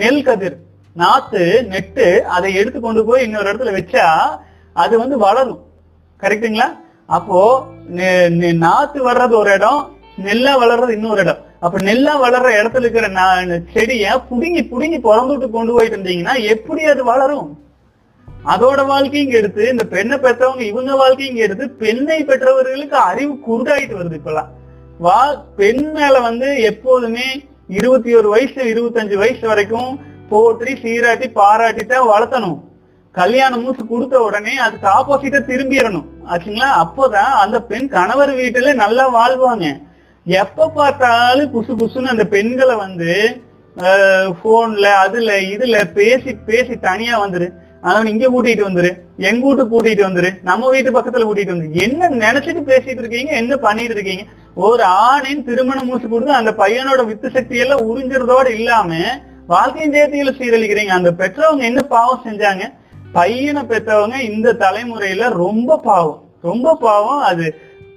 நெல் கதிர் நாத்து நெட்டு அதை எடுத்து கொண்டு போய் இன்னொரு இடத்துல வச்சா அது வந்து வளரும், கரெக்டுங்களா? அப்போ நாத்து வர்றது ஒரு இடம், நெல்லா வளர்றது இன்னொரு இடம். அப்ப நெல்லா வளர்ற இடத்துல இருக்கிற செடிய புடுங்கி புடுங்கி பிறந்துட்டு கொண்டு போயிட்டு இருந்தீங்கன்னா எப்படி அது வளரும்? அதோட வாழ்க்கையும் எடுத்து இந்த பெண்ணை பெற்றவங்க இவங்க வாழ்க்கையும் எடுத்து பெண்ணை பெற்றவர்களுக்கு அறிவு குருடாயிட்டு வருது. இப்பெல்லாம் பெண் மேல வந்து எப்போதுமே 21 வயசு 25 வயசு வரைக்கும் போற்றி சீராட்டி பாராட்டித்தான் வளர்த்தணும். கல்யாண மூச்சு கொடுத்த உடனே அதுக்கு ஆப்போசிட்டா திரும்பிடணும் ஆச்சுங்களா? அப்போதான் அந்த பெண் கணவர் வீட்டுல நல்லா வாழ்வாங்க. எப்ப பார்த்தாலும் புசு புசுன்னு அந்த பெண்களை வந்து போன்ல அதுல இதுல பேசி பேசி தனியா வந்துரு, அவன் இங்க கூட்டிட்டு வந்துரு, எங்க வீட்டுக்கு கூட்டிட்டு வந்துரு, நம்ம வீட்டு பக்கத்துல கூட்டிட்டு வந்துரு, என்ன நினைச்சிட்டு பேசிட்டு இருக்கீங்க, என்ன பண்ணிட்டு இருக்கீங்க? ஒரு ஆணின் திருமணம் மூச்சு கொடுத்து அந்த பையனோட வித்து சக்தி எல்லாம் உறிஞ்சிறதோட இல்லாம வாழ்க்கையின் தேர்த்திகளை சீரழிக்கிறீங்க. அந்த பெற்றவங்க என்ன பாவம் செஞ்சாங்க? பையனை பெற்றவங்க இந்த தலைமுறையில ரொம்ப பாவம், ரொம்ப பாவம். அது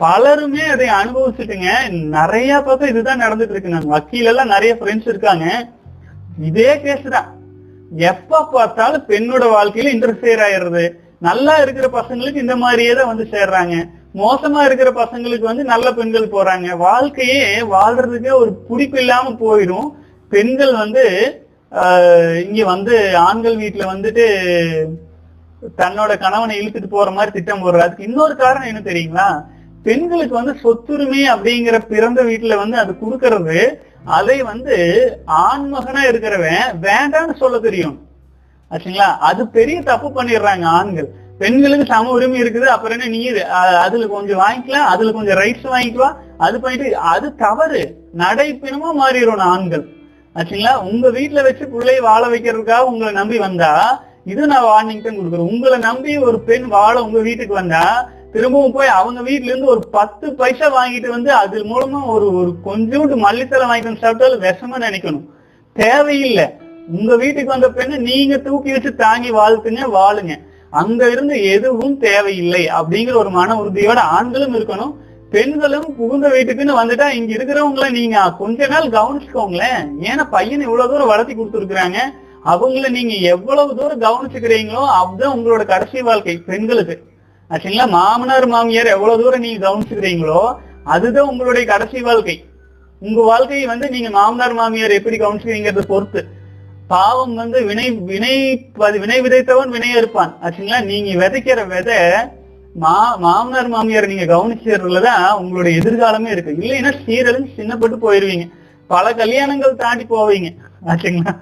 பலருமே அதை அனுபவிச்சுட்டுங்க. நிறைய பக்கம் இதுதான் நடந்துட்டு இருக்கு. நான் வக்கீல் எல்லாம் நிறைய ஃப்ரெண்ட்ஸ் இருக்காங்க, இதே கேஸ் தான். எப்ப பார்த்தாலும் பெண்ணோட வாழ்க்கையில இன்டர்ஃபியர் ஆயிடுறது. நல்லா இருக்கிற பசங்களுக்கு இந்த மாதிரியே தான் வந்து சேர்றாங்க, மோசமா இருக்கிற பசங்களுக்கு வந்து நல்ல பெண்கள் போறாங்க. வாழ்க்கையே வாழ்றதுக்கே ஒரு பிடிப்பு இல்லாம போயிடும். பெண்கள் வந்து இங்க வந்து ஆண்கள் வீட்டுல வந்துட்டு தன்னோட கணவனை இழுத்துட்டு போற மாதிரி திட்டம் போடுறது. அதுக்கு இன்னொரு காரணம் என்ன தெரியுங்களா? பெண்களுக்கு வந்து சொத்துரிமை அப்படிங்கிற பிறந்த வீட்டுல வந்து அது கொடுக்கறது. அதை வந்து ஆண்மகனா இருக்கிறவன் வேண்டான்னு சொல்ல தெரியும் ஆச்சுங்களா? அது பெரிய தப்பு பண்ணிடுறாங்க ஆண்கள். பெண்களுக்கு சம உரிமை இருக்குது, அப்புறம் என்ன நீ அதுல கொஞ்சம் வாங்கிக்கலாம், அதுல கொஞ்சம் ரைட்ஸ் வாங்கிக்குவா, அது பண்ணிட்டு அது தவறு. நடைப்பினமா மாறிடும் ஆண்கள் ஆச்சுங்களா? உங்க வீட்டுல வச்சு பிள்ளைய வாழ வைக்கிறதுக்காக உங்களை நம்பி வந்தா, இது நான் வார்னிங் தான் கொடுக்குறேன். உங்களை நம்பி ஒரு பெண் வாழ உங்க வீட்டுக்கு வந்தா திரும்பவும் போய் அவங்க வீட்டுல இருந்து ஒரு 10 பைசா வாங்கிட்டு வந்து அது மூலமா ஒரு ஒரு கொஞ்சோண்டு மல்லித்தலை வாங்கிட்டு சாப்பிட்டாலும் விஷமா நினைக்கணும், தேவையில்லை. உங்க வீட்டுக்கு வந்த பெண்ணை நீங்க தூக்கி வச்சு தாங்கி வாழ்த்துங்க, வாழுங்க. அங்க இருந்து எதுவும் தேவையில்லை அப்படிங்கிற ஒரு மன உறுதியோட ஆண்களும் இருக்கணும். பெண்களும் புகுந்த வீட்டுக்குன்னு வந்துட்டா இங்க இருக்கிறவங்கள நீங்க கொஞ்ச நாள் கவனிச்சுக்கோங்களேன். ஏன்னா பையனை இவ்வளவு தூரம் வளர்த்தி கொடுத்துருக்குறாங்க, அவங்கள நீங்க எவ்வளவு தூரம் கவனிச்சுக்கிறீங்களோ அதுதான் உங்களோட கடைசி வாழ்க்கை பெண்களுக்கு ஆச்சுங்களா? மாமனார் மாமியார் எவ்வளவு தூரம் நீங்க கவனிச்சுக்கிறீங்களோ அதுதான் உங்களுடைய கடைசி வாழ்க்கை. உங்க வாழ்க்கையை வந்து நீங்க மாமனார் மாமியார் எப்படி கவனிச்சுக்கிறீங்கிறத பொறுத்து. பாவம் வந்து வினை விதைத்தவன் வினை இருப்பான் ஆச்சுங்களா? நீங்க விதைக்கிற விதை மாமனார் மாமியார் நீங்க கவனிச்சதுலதான் உங்களுடைய எதிர்காலமே இருக்கு. இல்லைன்னா சீரழிஞ்சு சின்னப்பட்டு போயிருவீங்க, பல கல்யாணங்கள் தாண்டி போவீங்க ஆச்சுங்களா?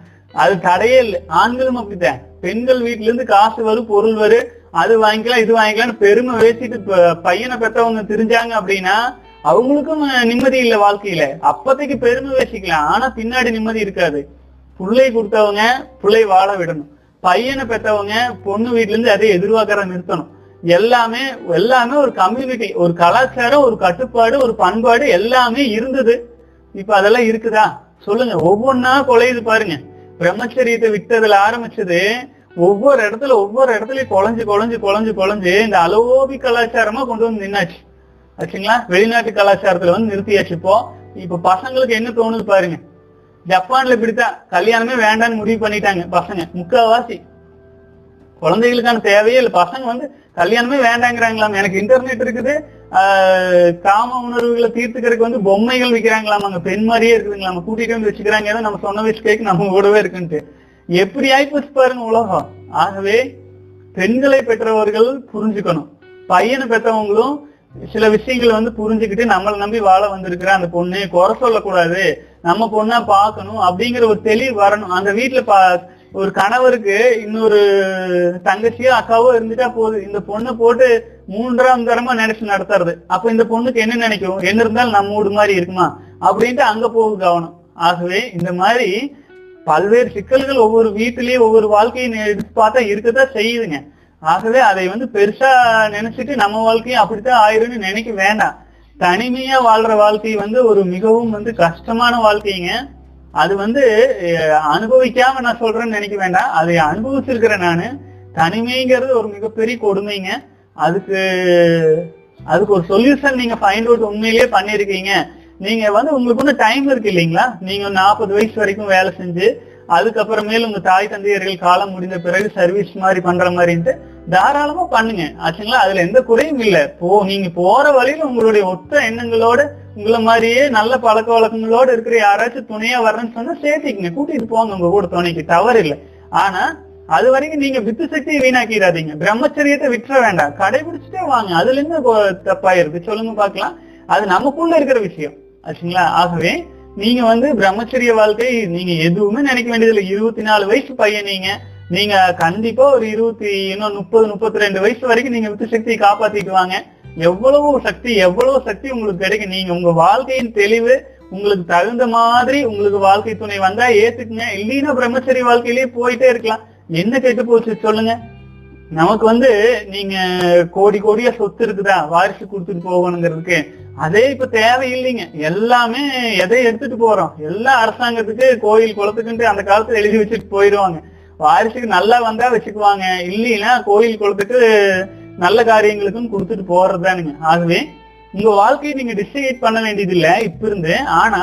அது தடையே இல்லை. ஆண்களும் அப்படித்தான். பெண்கள் வீட்டுல இருந்து காசு வரும், பொருள் வரும், அது வாங்கிக்கலாம் இது வாங்கிக்கலாம்னு பெருமை பேசிட்டு பையனை பெற்றவங்க தெரிஞ்சாங்க அப்படின்னா அவங்களுக்கும் நிம்மதி இல்லை வாழ்க்கையில. அப்பதைக்கு பெருமை பேசிக்கலாம், ஆனா பின்னாடி நிம்மதி இருக்காது. பிள்ளை கொடுத்தவங்க பிள்ளை வாழ விடணும், பையனை பெற்றவங்க பொண்ணு வீட்டுல இருந்து அதை எதிர்பார்க்கற நிறுத்தணும். எல்லாமே எல்லாமே ஒரு கம்யூனிட்டி, ஒரு கலாச்சாரம், ஒரு கட்டுப்பாடு, ஒரு பண்பாடு எல்லாமே இருந்தது. இப்ப அதெல்லாம் இருக்குதா சொல்லுங்க? ஒவ்வொன்னா குலையுது பாருங்க. பிரம்மச்சரியத்தை விட்டதுல ஆரம்பிச்சது ஒவ்வொரு இடத்துலயும் குழஞ்சு இந்த அலோபி கலாச்சாரமா கொண்டு வந்து நின்னாச்சு ஆச்சுங்களா? வெளிநாட்டு கலாச்சாரத்துல வந்து நிறுத்தியாச்சு. இப்ப பசங்களுக்கு என்ன தோணுது பாருங்க. ஜப்பான்ல இப்படித்தான் கல்யாணமே வேண்டான்னு முடிவு பண்ணிட்டாங்க பசங்க. முக்காவாசி குழந்தைகளுக்கான தேவையே இல்லை. பசங்க வந்து கல்யாணமே வேண்டாங்கிறாங்களாம். எனக்கு இன்டர்நெட் இருக்குது, காம உணர்வுகளை தீர்த்துக்கிறதுக்கு வந்து பொம்மைகள் விற்கிறாங்களாம், அங்க பெண் மாதிரியே இருக்குதுங்களாம், கூட்டிட்டு வந்து வச்சுக்கிறாங்க. ஏதோ நம்ம சொன்ன வயசு கேட்க நம்ம கூடவே இருக்குன்ட்டு எப்படி ஆயிப்போச்சு பாருங்க உலகம். ஆகவே பெண்களை பெற்றவர்கள் புரிஞ்சுக்கணும், பையனை பெற்றவங்களும் சில விஷயங்களை வந்து புரிஞ்சுக்கிட்டு நம்மளை நம்பி வாழ வந்திருக்கிற அந்த பொண்ணு குறை சொல்லக்கூடாது, நம்ம பொண்ணா பாக்கணும் அப்படிங்கிற ஒரு தெளிவு வரணும். அந்த வீட்டுல ஒரு கணவருக்கு இன்னொரு தங்கச்சியோ அக்காவோ இருந்துட்டா போதும். இந்த பொண்ணை போட்டு 3ஆம் தரமா நினைச்சு நடத்துறது, அப்ப இந்த பொண்ணுக்கு என்ன நினைக்கும், என்ன இருந்தாலும் நம்ம வீடு மாதிரி இருக்குமா அப்படின்ட்டு அங்க போக கவனம். ஆகவே இந்த மாதிரி பல்வேறு சிக்கல்கள் ஒவ்வொரு வீட்டிலயும் ஒவ்வொரு வாழ்க்கையை பார்த்தா இருக்கதான் செய்யுதுங்க. ஆகவே அதை பெருசா நினைச்சிட்டு நம்ம வாழ்க்கையும் அப்படித்தான் ஆயிரும்னு நினைக்க வேண்டாம். தனிமையா வாழ்ற வாழ்க்கை ஒரு மிகவும் கஷ்டமான வாழ்க்கைங்க. அது அனுபவிக்காம நான் சொல்றேன்னு நினைக்க வேண்டாம். அதை அனுபவிச்சிருக்கிறேன் நானு. தனிமைங்கிறது ஒரு மிகப்பெரிய கொடுமைங்க. அதுக்கு ஒரு சொல்யூஷன் நீங்க ஃபைண்ட் அவுட் உண்மையிலேயே பண்ணிருக்கீங்க. நீங்க உங்களுக்கு டைம் இருக்கு இல்லைங்களா? நீங்க 40 வயசு வரைக்கும் வேலை செஞ்சு அதுக்கப்புறமேல உங்க தாய் தந்தையர்கள் காலம் முடிந்த பிறகு சர்வீஸ் மாதிரி பண்ற மாதிரின்ட்டு தாராளமா பண்ணுங்க ஆச்சுங்களா. அதுல எந்த குறையும் இல்லை. நீங்க போற வழியில உங்களுடைய ஒத்த எண்ணங்களோட உங்களை மாதிரியே நல்ல பழக்க வழக்கங்களோட இருக்கிற யாராச்சும் துணையா வரணும்னு சொன்னா சேர்த்திக்குங்க, கூட்டிட்டு போங்க உங்க கூட துணைக்கு, தவறு இல்லை. ஆனா அது வரைக்கும் நீங்க வித்து சக்தியை வீணாக்கிறாதீங்க. பிரம்மச்சரியத்தை விட்டுற வேண்டாம், கடைபிடிச்சிட்டே வாங்க. அதுல இருந்து தப்பாயிருக்கு சொல்லுங்க பாக்கலாம். அது நமக்குள்ள இருக்கிற விஷயம் ஆச்சுங்களா. ஆகவே நீங்க பிரம்மச்சரிய வாழ்க்கை நீங்க எதுவுமே நினைக்க வேண்டியதில்லை. 24 வயசு பையன் நீங்க கண்டிப்பா ஒரு 30, 32 வயசு வரைக்கும் நீங்க வித்து சக்தியை காப்பாத்திக்குவாங்க. எவ்வளவு சக்தி உங்களுக்கு கிடைக்கும். நீங்க உங்க வாழ்க்கையின் தெளிவு உங்களுக்கு தகுந்த மாதிரி உங்களுக்கு வாழ்க்கை துணை வந்தா ஏத்துக்குங்க. இல்லைன்னா பிரம்மச்சரிய வாழ்க்கையிலேயே போயிட்டே இருக்கலாம். என்ன கேட்டு போச்சு சொல்லுங்க? நமக்கு நீங்க கோடி கோடியா சொத்து இருக்குதா வாரிசு கொடுத்துட்டு போகணுங்கிறதுக்கு? அதே இப்ப தேவையில்லைங்க. எல்லாமே எதை எடுத்துட்டு போறோம்? எல்லா அரசாங்கத்துக்கு கோயில் குளத்துக்குன்ட்டு அந்த காலத்துல எழுதி வச்சுட்டு போயிடுவாங்க. வாரிசுக்கு நல்லா வந்தா வச்சுக்குவாங்க, இல்லைன்னா கோயில் குளத்துக்கு நல்ல காரியங்களுக்கும் கொடுத்துட்டு போறதுதானுங்க. ஆகவே உங்க வாழ்க்கையை நீங்க டிசைட் பண்ண வேண்டியது இல்லை இப்ப இருந்து. ஆனா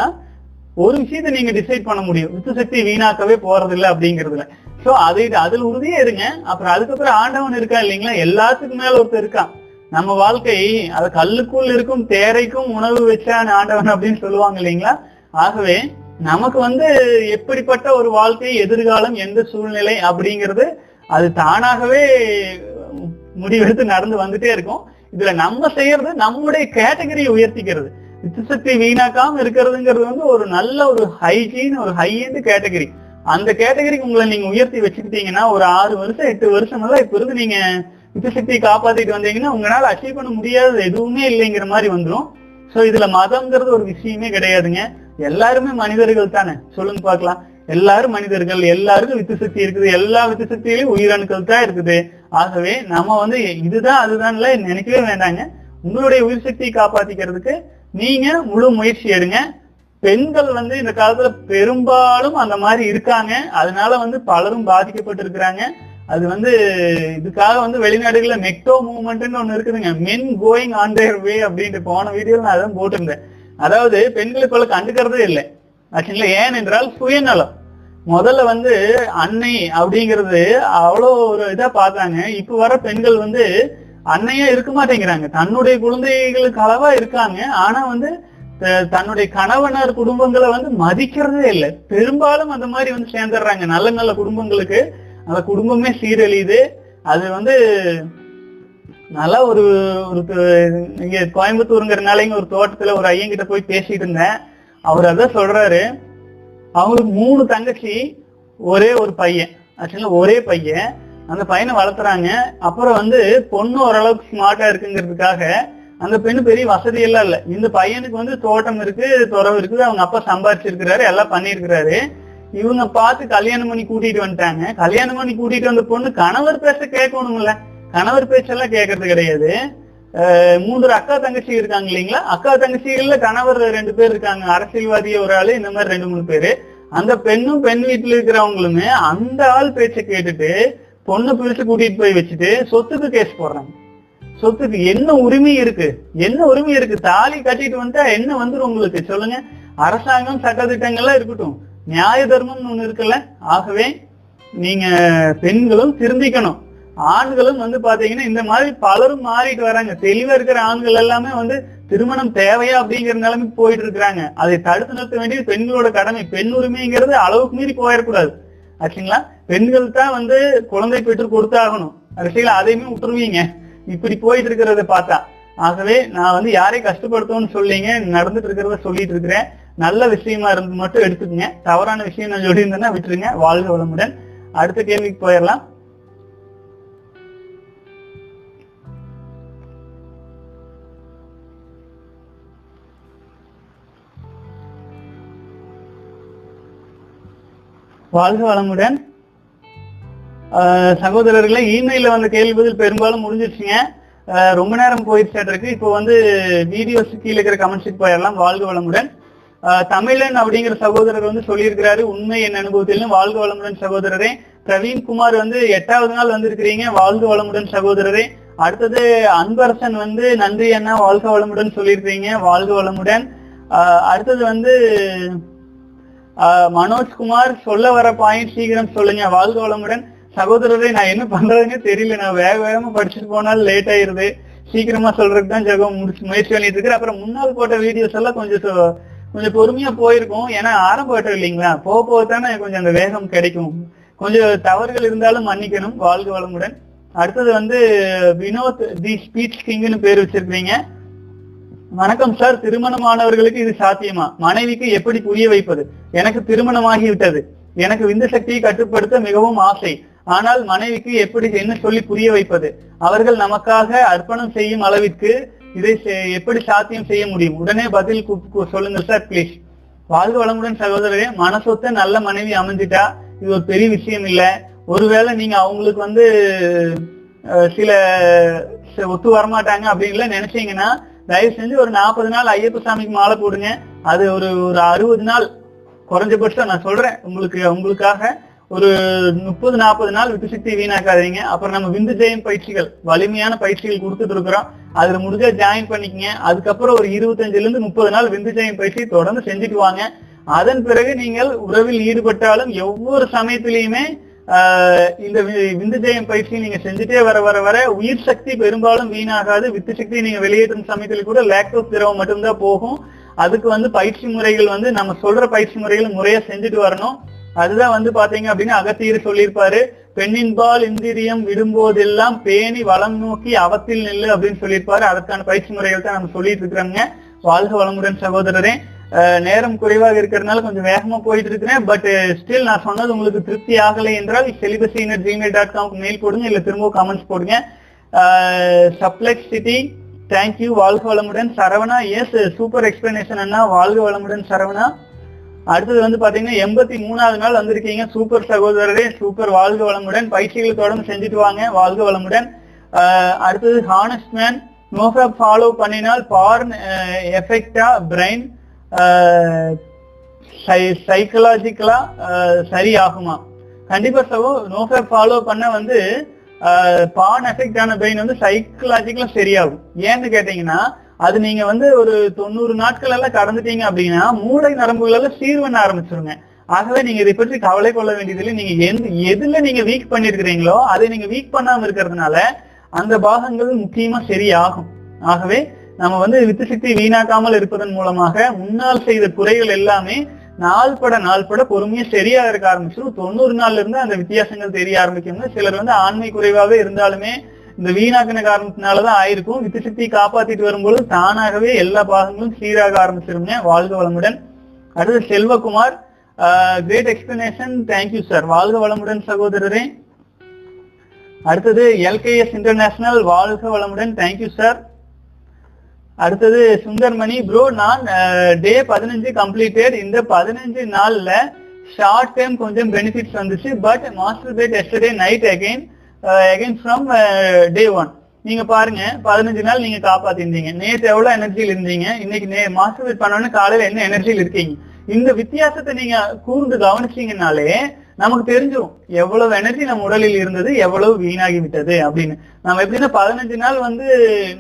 ஒரு விஷயத்த நீங்க டிசைட் பண்ண முடியும், வித்து சக்தி வீணாக்கவே போறது இல்லை அப்படிங்கிறதுல. சோ அதுல உறுதியே இருங்க. அப்புறம் அதுக்கப்புறம் ஆண்டவன் இருக்கா இல்லைங்களா? எல்லாத்துக்கும் மேல ஒருத்தர் இருக்கான். நம்ம வாழ்க்கை அது கல்லுக்குள் இருக்கும் தேரைக்கும் உணவு வச்சான் ஆண்டவன் அப்படின்னு சொல்லுவாங்க இல்லைங்களா? ஆகவே நமக்கு எப்படிப்பட்ட ஒரு வாழ்க்கை, எதிர்காலம், எந்த சூழ்நிலை அப்படிங்கிறது அது தானாகவே முடிவெடுத்து நடந்து வந்துட்டே இருக்கும். இதுல நம்ம செய்யறது நம்முடைய கேட்டகரியை உயர்த்திக்கிறது. வித்து சக்தி வீணாக்காம இருக்கிறதுங்கிறது ஒரு நல்ல ஒரு ஹைஜீன், ஒரு ஹை எண்ட் கேட்டகரி. அந்த கேட்டகரிக்கு உங்களை நீங்க உயர்த்தி வச்சுக்கிட்டீங்கன்னா ஒரு 6 வருஷம் 8 வருஷம் எல்லாம் இப்ப இருந்து நீங்க வித்து சக்தியை காப்பாத்திட்டு வந்தீங்கன்னா உங்களால அச்சீவ் பண்ண முடியாதது எதுவுமே இல்லைங்கிற மாதிரி வந்துடும். சோ இதுல மதம்ங்கிறது ஒரு விஷயமே கிடையாதுங்க. எல்லாருமே மனிதர்கள் தானே சொல்லுங்க பாக்கலாம். எல்லாரும் மனிதர்கள், எல்லாருக்கும் வித்து சக்தி இருக்குது, எல்லா வித்து சக்தியிலையும் உயிரணுக்கள் தான் இருக்குது. ஆகவே நம்ம இதுதான் அதுதான் நினைக்கவே வேண்டாங்க. உங்களுடைய உயிர் சக்தியை காப்பாத்திக்கிறதுக்கு நீங்க முழு முயற்சி எடுங்க. பெண்கள் இந்த காலத்துல பெரும்பாலும் அந்த மாதிரி இருக்காங்க. அதனால பலரும் பாதிக்கப்பட்டு இருக்கிறாங்க. அது இதுக்காக வெளிநாடுகள்ல மெக்டோ மூவ்மெண்ட்னு ஒண்ணு இருக்குதுங்க, men going on their way அப்படின்ட்டு. போன வீடியோல நான் அதான் போட்டிருந்தேன். அதாவது பெண்களுக்குள்ள கண்டுக்கிறதே இல்லை ஆக்சுவலா. ஏனென்றால் சுயநலம். முதல்ல அன்னை அப்படிங்கிறது அவ்வளோ ஒரு இதா பார்த்தாங்க. இப்ப வர பெண்கள் அன்னையா இருக்க மாட்டேங்கிறாங்க. தன்னுடைய குழந்தைகளுக்கு அளவா இருக்காங்க. ஆனா தன்னுடைய கணவனார் குடும்பங்களை மதிக்கிறதே இல்லை. பெரும்பாலும் அந்த மாதிரி சேர்ந்துடுறாங்க. நல்ல நல்ல குடும்பங்களுக்கு அந்த குடும்பமே சீரழியுது. அது நல்லா ஒரு இங்க கோயம்புத்தூருங்கிறனால இங்க ஒரு தோட்டத்துல ஒரு ஐயங்கிட்ட போய் பேசிட்டு இருந்தேன். அவர் அதான் சொல்றாரு, அவங்களுக்கு 3 தங்கச்சி, ஒரே ஒரு பையன் ஆக்சுவலா. ஒரே பையன், அந்த பையனை வளர்த்துறாங்க. அப்புறம் பொண்ணு ஓரளவுக்கு ஸ்மார்ட்டா இருக்குங்கிறதுக்காக அந்த பெண்ணு பெரிய வசதி எல்லாம் இல்லை. இந்த பையனுக்கு தோட்டம் இருக்கு, துறவு இருக்குது, அவங்க அப்பா சம்பாதிச்சிருக்கிறாரு, எல்லாம் பண்ணிருக்கிறாரு. இவங்க பார்த்து கல்யாணம் பண்ணி கூட்டிட்டு வந்துட்டாங்க. கல்யாணம் பண்ணி கூட்டிட்டு வந்த பொண்ணு கணவர் பேச கேட்கணும்ல, கணவர் பேச்செல்லாம் கேட்கறது கிடையாது. 3 அக்கா தங்கச்சி இருக்காங்க இல்லைங்களா? அக்கா தங்கச்சிகள்ல கணவர் 2 பேர் இருக்காங்க, அரசியல்வாதி ஒரு ஆளு, இந்த மாதிரி 2-3 பேரு. அந்த பெண்ணும் பெண் வீட்டுல இருக்கிறவங்களுமே அந்த ஆள் பேச்ச கேட்டுட்டு பொண்ணு பிரிச்சு கூட்டிட்டு போய் வச்சுட்டு சொத்துக்கு கேஸ் போடுறாங்க. சொத்துக்கு என்ன உரிமை இருக்கு? என்ன உரிமை இருக்கு? தாலி கட்டிட்டு வந்துட்டா என்ன வந்துடும் உங்களுக்கு சொல்லுங்க? அரசாங்கம் சட்ட திட்டங்கள்லாம் இருக்கட்டும், நியாய தர்மம்னு ஒண்ணு இருக்குல்ல. ஆகவே நீங்க பெண்களும் திருந்திக்கணும். ஆண்களும் பாத்தீங்கன்னா இந்த மாதிரி பலரும் மாறிட்டு வராங்க. தெளிவா இருக்கிற ஆண்கள் எல்லாமே திருமணம் தேவையா அப்படிங்கிற நிலைமைக்கு போயிட்டு இருக்கிறாங்க. அதை தடுத்து நிறுத்த வேண்டியது பெண்களோட கடமை. பெண் உரிமைங்கிறது அளவுக்கு மீறி போயிடக்கூடாது ஆச்சுங்களா. பெண்கள் தான் குழந்தை பெற்று கொடுத்தாகணும். அரசியல அதையுமே விட்டுருவீங்க இப்படி போயிட்டு இருக்கிறத பார்த்தா. ஆகவே நான் யாரையும் கஷ்டப்படுத்தோன்னு சொல்லிங்க, நடந்துட்டு இருக்கிறத சொல்லிட்டு இருக்கிறேன். நல்ல விஷயமா இருந்து மட்டும் எடுத்துக்கங்க. தவறான விஷயம் நான் சொல்லியிருந்தேன்னா விட்டுருங்க. வாழ்க வளமுடன். அடுத்த கேள்விக்கு போயிடலாம். வாழ்க வளமுடன். சகோதரர்களை இமெயில வந்து கேள்விகள் பெரும்பாலும் முடிஞ்சிருச்சுங்க. ரொம்ப நேரம் போயிடுச்சாட்டிருக்கு. இப்போ வந்து வீடியோஸ் கீழே இருக்கிற கமெண்ட்ஸுக்கு போயிடலாம். வாழ்க வளமுடன். தமிழன் அப்படிங்கிற சகோதரர் வந்து சொல்லியிருக்கிறாரு, உண்மை என் அனுபவத்திலும். வாழ்க வளமுடன் சகோதரரே. பிரவீன்குமார் வந்து 8வது நாள் வந்திருக்கிறீங்க. வாழ்க வளமுடன் சகோதரரே. அடுத்தது அன்பரசன் வந்து நன்றி அண்ணா வாழ்க வளமுடன் சொல்லியிருக்கிறீங்க. வாழ்க வளமுடன். அடுத்தது வந்து மனோஜ்குமார், சொல்ல வர பாயிண்ட் சீக்கிரம் சொல்லுங்க. வாழ்க வளமுடன் சகோதரரை. நான் என்ன பண்றதுன்னு தெரியல, நான் வேக வேகமா படிச்சுட்டு போனாலும் லேட் ஆயிருது. சீக்கிரமா சொல்றதுக்கு தான் ஜெகம் முடிச்சு முயற்சி பண்ணிட்டு இருக்கிறேன். அப்புறம் முன்னால் போட்ட வீடியோஸ் எல்லாம் கொஞ்சம் பொறுமையா போயிருக்கும். ஏன்னா ஆரம்பம் இல்லைங்களா, போக போகத்தானே கொஞ்சம் அந்த வேகம் கிடைக்கும். கொஞ்சம் தவறுகள் இருந்தாலும் மன்னிக்கணும். வாழ்க வளமுடன். அடுத்தது வந்து வினோத் தி ஸ்பீச் கிங்னு பேர் வச்சிருக்கீங்க. வணக்கம் சார், திருமணமானவர்களுக்கு இது சாத்தியமா? மனைவிக்கு எப்படி புரிய வைப்பது? எனக்கு திருமணமாகி விட்டது. எனக்கு விந்து சக்தியை கட்டுப்படுத்த மிகவும் ஆசை. ஆனால் மனைவிக்கு எப்படி என்ன சொல்லி புரிய வைப்பது? அவர்கள் நமக்காக அர்ப்பணம் செய்யும் அளவிற்கு இதை எப்படி சாத்தியம் செய்ய முடியும்? உடனே பதில் சொல்லுங்க சார் பிளீஸ். வாழ்க வளமுடன் சகோதரரே. மனசொத்த நல்ல மனைவி அமைஞ்சிட்டா இது ஒரு பெரிய விஷயம் இல்ல. ஒருவேளை நீங்க அவங்களுக்கு வந்து சில ஒத்து வரமாட்டாங்க அப்படின்லாம் நினைச்சீங்கன்னா தயவு செஞ்சு ஒரு 40 நாள் ஐயப்ப சாமிக்கு மாலை போடுங்க. அது ஒரு ஒரு 60 நாள் குறைஞ்சபட்சம் நான் சொல்றேன். உங்களுக்காக ஒரு 30-40 நாள் விட்டு சக்தி வீணாக்காதீங்க. அப்புறம் நம்ம விந்து ஜெயம் பயிற்சிகள், வலிமையான பயிற்சிகள் கொடுத்துட்டு இருக்கிறோம். அதுல முடிஞ்சா ஜாயின் பண்ணிக்கங்க. அதுக்கப்புறம் ஒரு 25-30 நாள் விந்து ஜெயம் பயிற்சி தொடர்ந்து செஞ்சுட்டு வாங்க. அதன் பிறகு நீங்கள் உறவில் ஈடுபட்டாலும் ஒவ்வொரு சமயத்திலையுமே இந்த விந்து ஜெயம் பயிற்சியை நீங்க செஞ்சுட்டே வர உயிர் சக்தி பெரும்பாலும் வீணாகாது. வித்து சக்தி நீங்க வெளியேற்றும் சமயத்துல கூட லாக்டோஸ் திரவம் மட்டும்தான் போகும். அதுக்கு வந்து பயிற்சி முறைகள் வந்து நம்ம சொல்ற பயிற்சி முறைகள் முறையா செஞ்சுட்டு வரணும். அதுதான் வந்து பாத்தீங்க அப்படின்னா அகத்தியர் சொல்லியிருப்பாரு, பெண்ணின்பால் இந்திரியம் விடும்போதெல்லாம் பேணி வளம் நோக்கி அவத்தில் நெல்லு அப்படின்னு சொல்லியிருப்பாரு. அதற்கான பயிற்சி முறைகள் தான் நம்ம சொல்லிட்டு இருக்கிறோங்க. வாழ்க வளமுடன் சகோதரரே. நேரம் குறைவாக இருக்கிறதுனால கொஞ்சம் வேகமா போயிட்டு இருக்கிறேன். பட் ஸ்டில் நான் சொன்னது உங்களுக்கு திருப்தி ஆகலை என்றால் celibacy@gmail.com மெயில் போடுங்க, இல்ல திரும்ப கமெண்ட்ஸ் போடுங்க. Suplex City thank you. வாழ்க வளமுடன் சரவணா. எஸ், சூப்பர் எக்ஸ்பிளனேஷன் அண்ணா. வாழ்க வளமுடன் சரவணா. அடுத்தது வந்து பாத்தீங்கன்னா 83வது நாள் வந்திருக்கீங்க. சூப்பர் சகோதரரே, சூப்பர். வாழ்க வளமுடன். பயிற்சிகள் தொடர்ந்து செஞ்சுட்டு வாங்க. வாழ்க வளமுடன். அடுத்தது ஹானஸ்ட் மேன், நோஃபா ஃபாலோ பண்ணினால் பார்ன் எஃபெக்டா பிரைன் சைக்கலாஜிக்கலா சரி ஆகுமா? கண்டிப்பா சகோ, நோஃபா ஃபாலோ பண்ண வந்து பான் எஃபெக்ட் ஆன பிரெயின் வந்து சைக்கலாஜிக்கலா சரியாகும். ஏன்னு கேட்டீங்கன்னா அது நீங்க வந்து ஒரு 90 நாட்கள் எல்லாம் கடந்துட்டீங்க அப்படின்னா மூளை நரம்புகள் எல்லாம் சீர் பண்ண ஆரம்பிச்சிருங்க. ஆகவே நீங்க இதை பற்றி கவலை கொள்ள வேண்டியதில்லை. நீங்க எதுல நீங்க வீக் பண்ணிருக்கிறீங்களோ அதை நீங்க வீக் பண்ணாம இருக்கிறதுனால அந்த பாகங்கள் முக்கியமா சரியாகும். ஆகவே நம்ம வந்து வித்து சக்தி வீணாக்காமல் இருப்பதன் மூலமாக முன்னால் செய்த குறைகள் எல்லாமே நாள்பட பொறுமையா சரியா இருக்க ஆரம்பிச்சிடும். 90 நாள்ல இருந்து அந்த வித்தியாசங்கள் தெரிய ஆரம்பிக்குங்க. சிலர் வந்து ஆண்மை குறைவாக இருந்தாலுமே இந்த வீணாக்கின காரணத்தினாலதான் ஆயிருக்கும். வித்து சக்தியை காப்பாத்திட்டு வரும்பொழுது தானாகவே எல்லா பாகங்களும் சீராக ஆரம்பிச்சிருங்க. வாழ்க வளமுடன். அடுத்து Selvakumar, great explanation, thank you sir. வாழ்க வளமுடன் சகோதரரே. அடுத்தது எல்கேஎஸ் இன்டர்நேஷனல், வாழ்க வளமுடன், தேங்க்யூ சார். அடுத்தது சுந்தர்மணி, ப்ரோ நான் டே 15 கம்ப்ளீட்டட். இந்த 15 நாள்ல ஷார்ட் டைம் கொஞ்சம் பெனிஃபிட்ஸ் வந்துச்சு. But masturbate yesterday night again from day 1. நீங்க பாருங்க 15 நாள் நீங்க காப்பாத்திருந்தீங்க. நேற்று எவ்வளவு எனர்ஜியில் இருந்தீங்க, இன்னைக்கு மாஸ்டர்பேட் பண்ணோன்னு காலையில என்ன எனர்ஜியில் இருக்கீங்க. இந்த வித்தியாசத்தை நீங்க கூர்ந்து கவனிச்சீங்கன்னாலே நமக்கு தெரிஞ்சிடும் எவ்வளவு எனர்ஜி நம்ம உடலில் இருந்தது, எவ்வளவு வீணாகி விட்டது அப்படின்னு. நம்ம எப்படின்னா 15 நாள் வந்து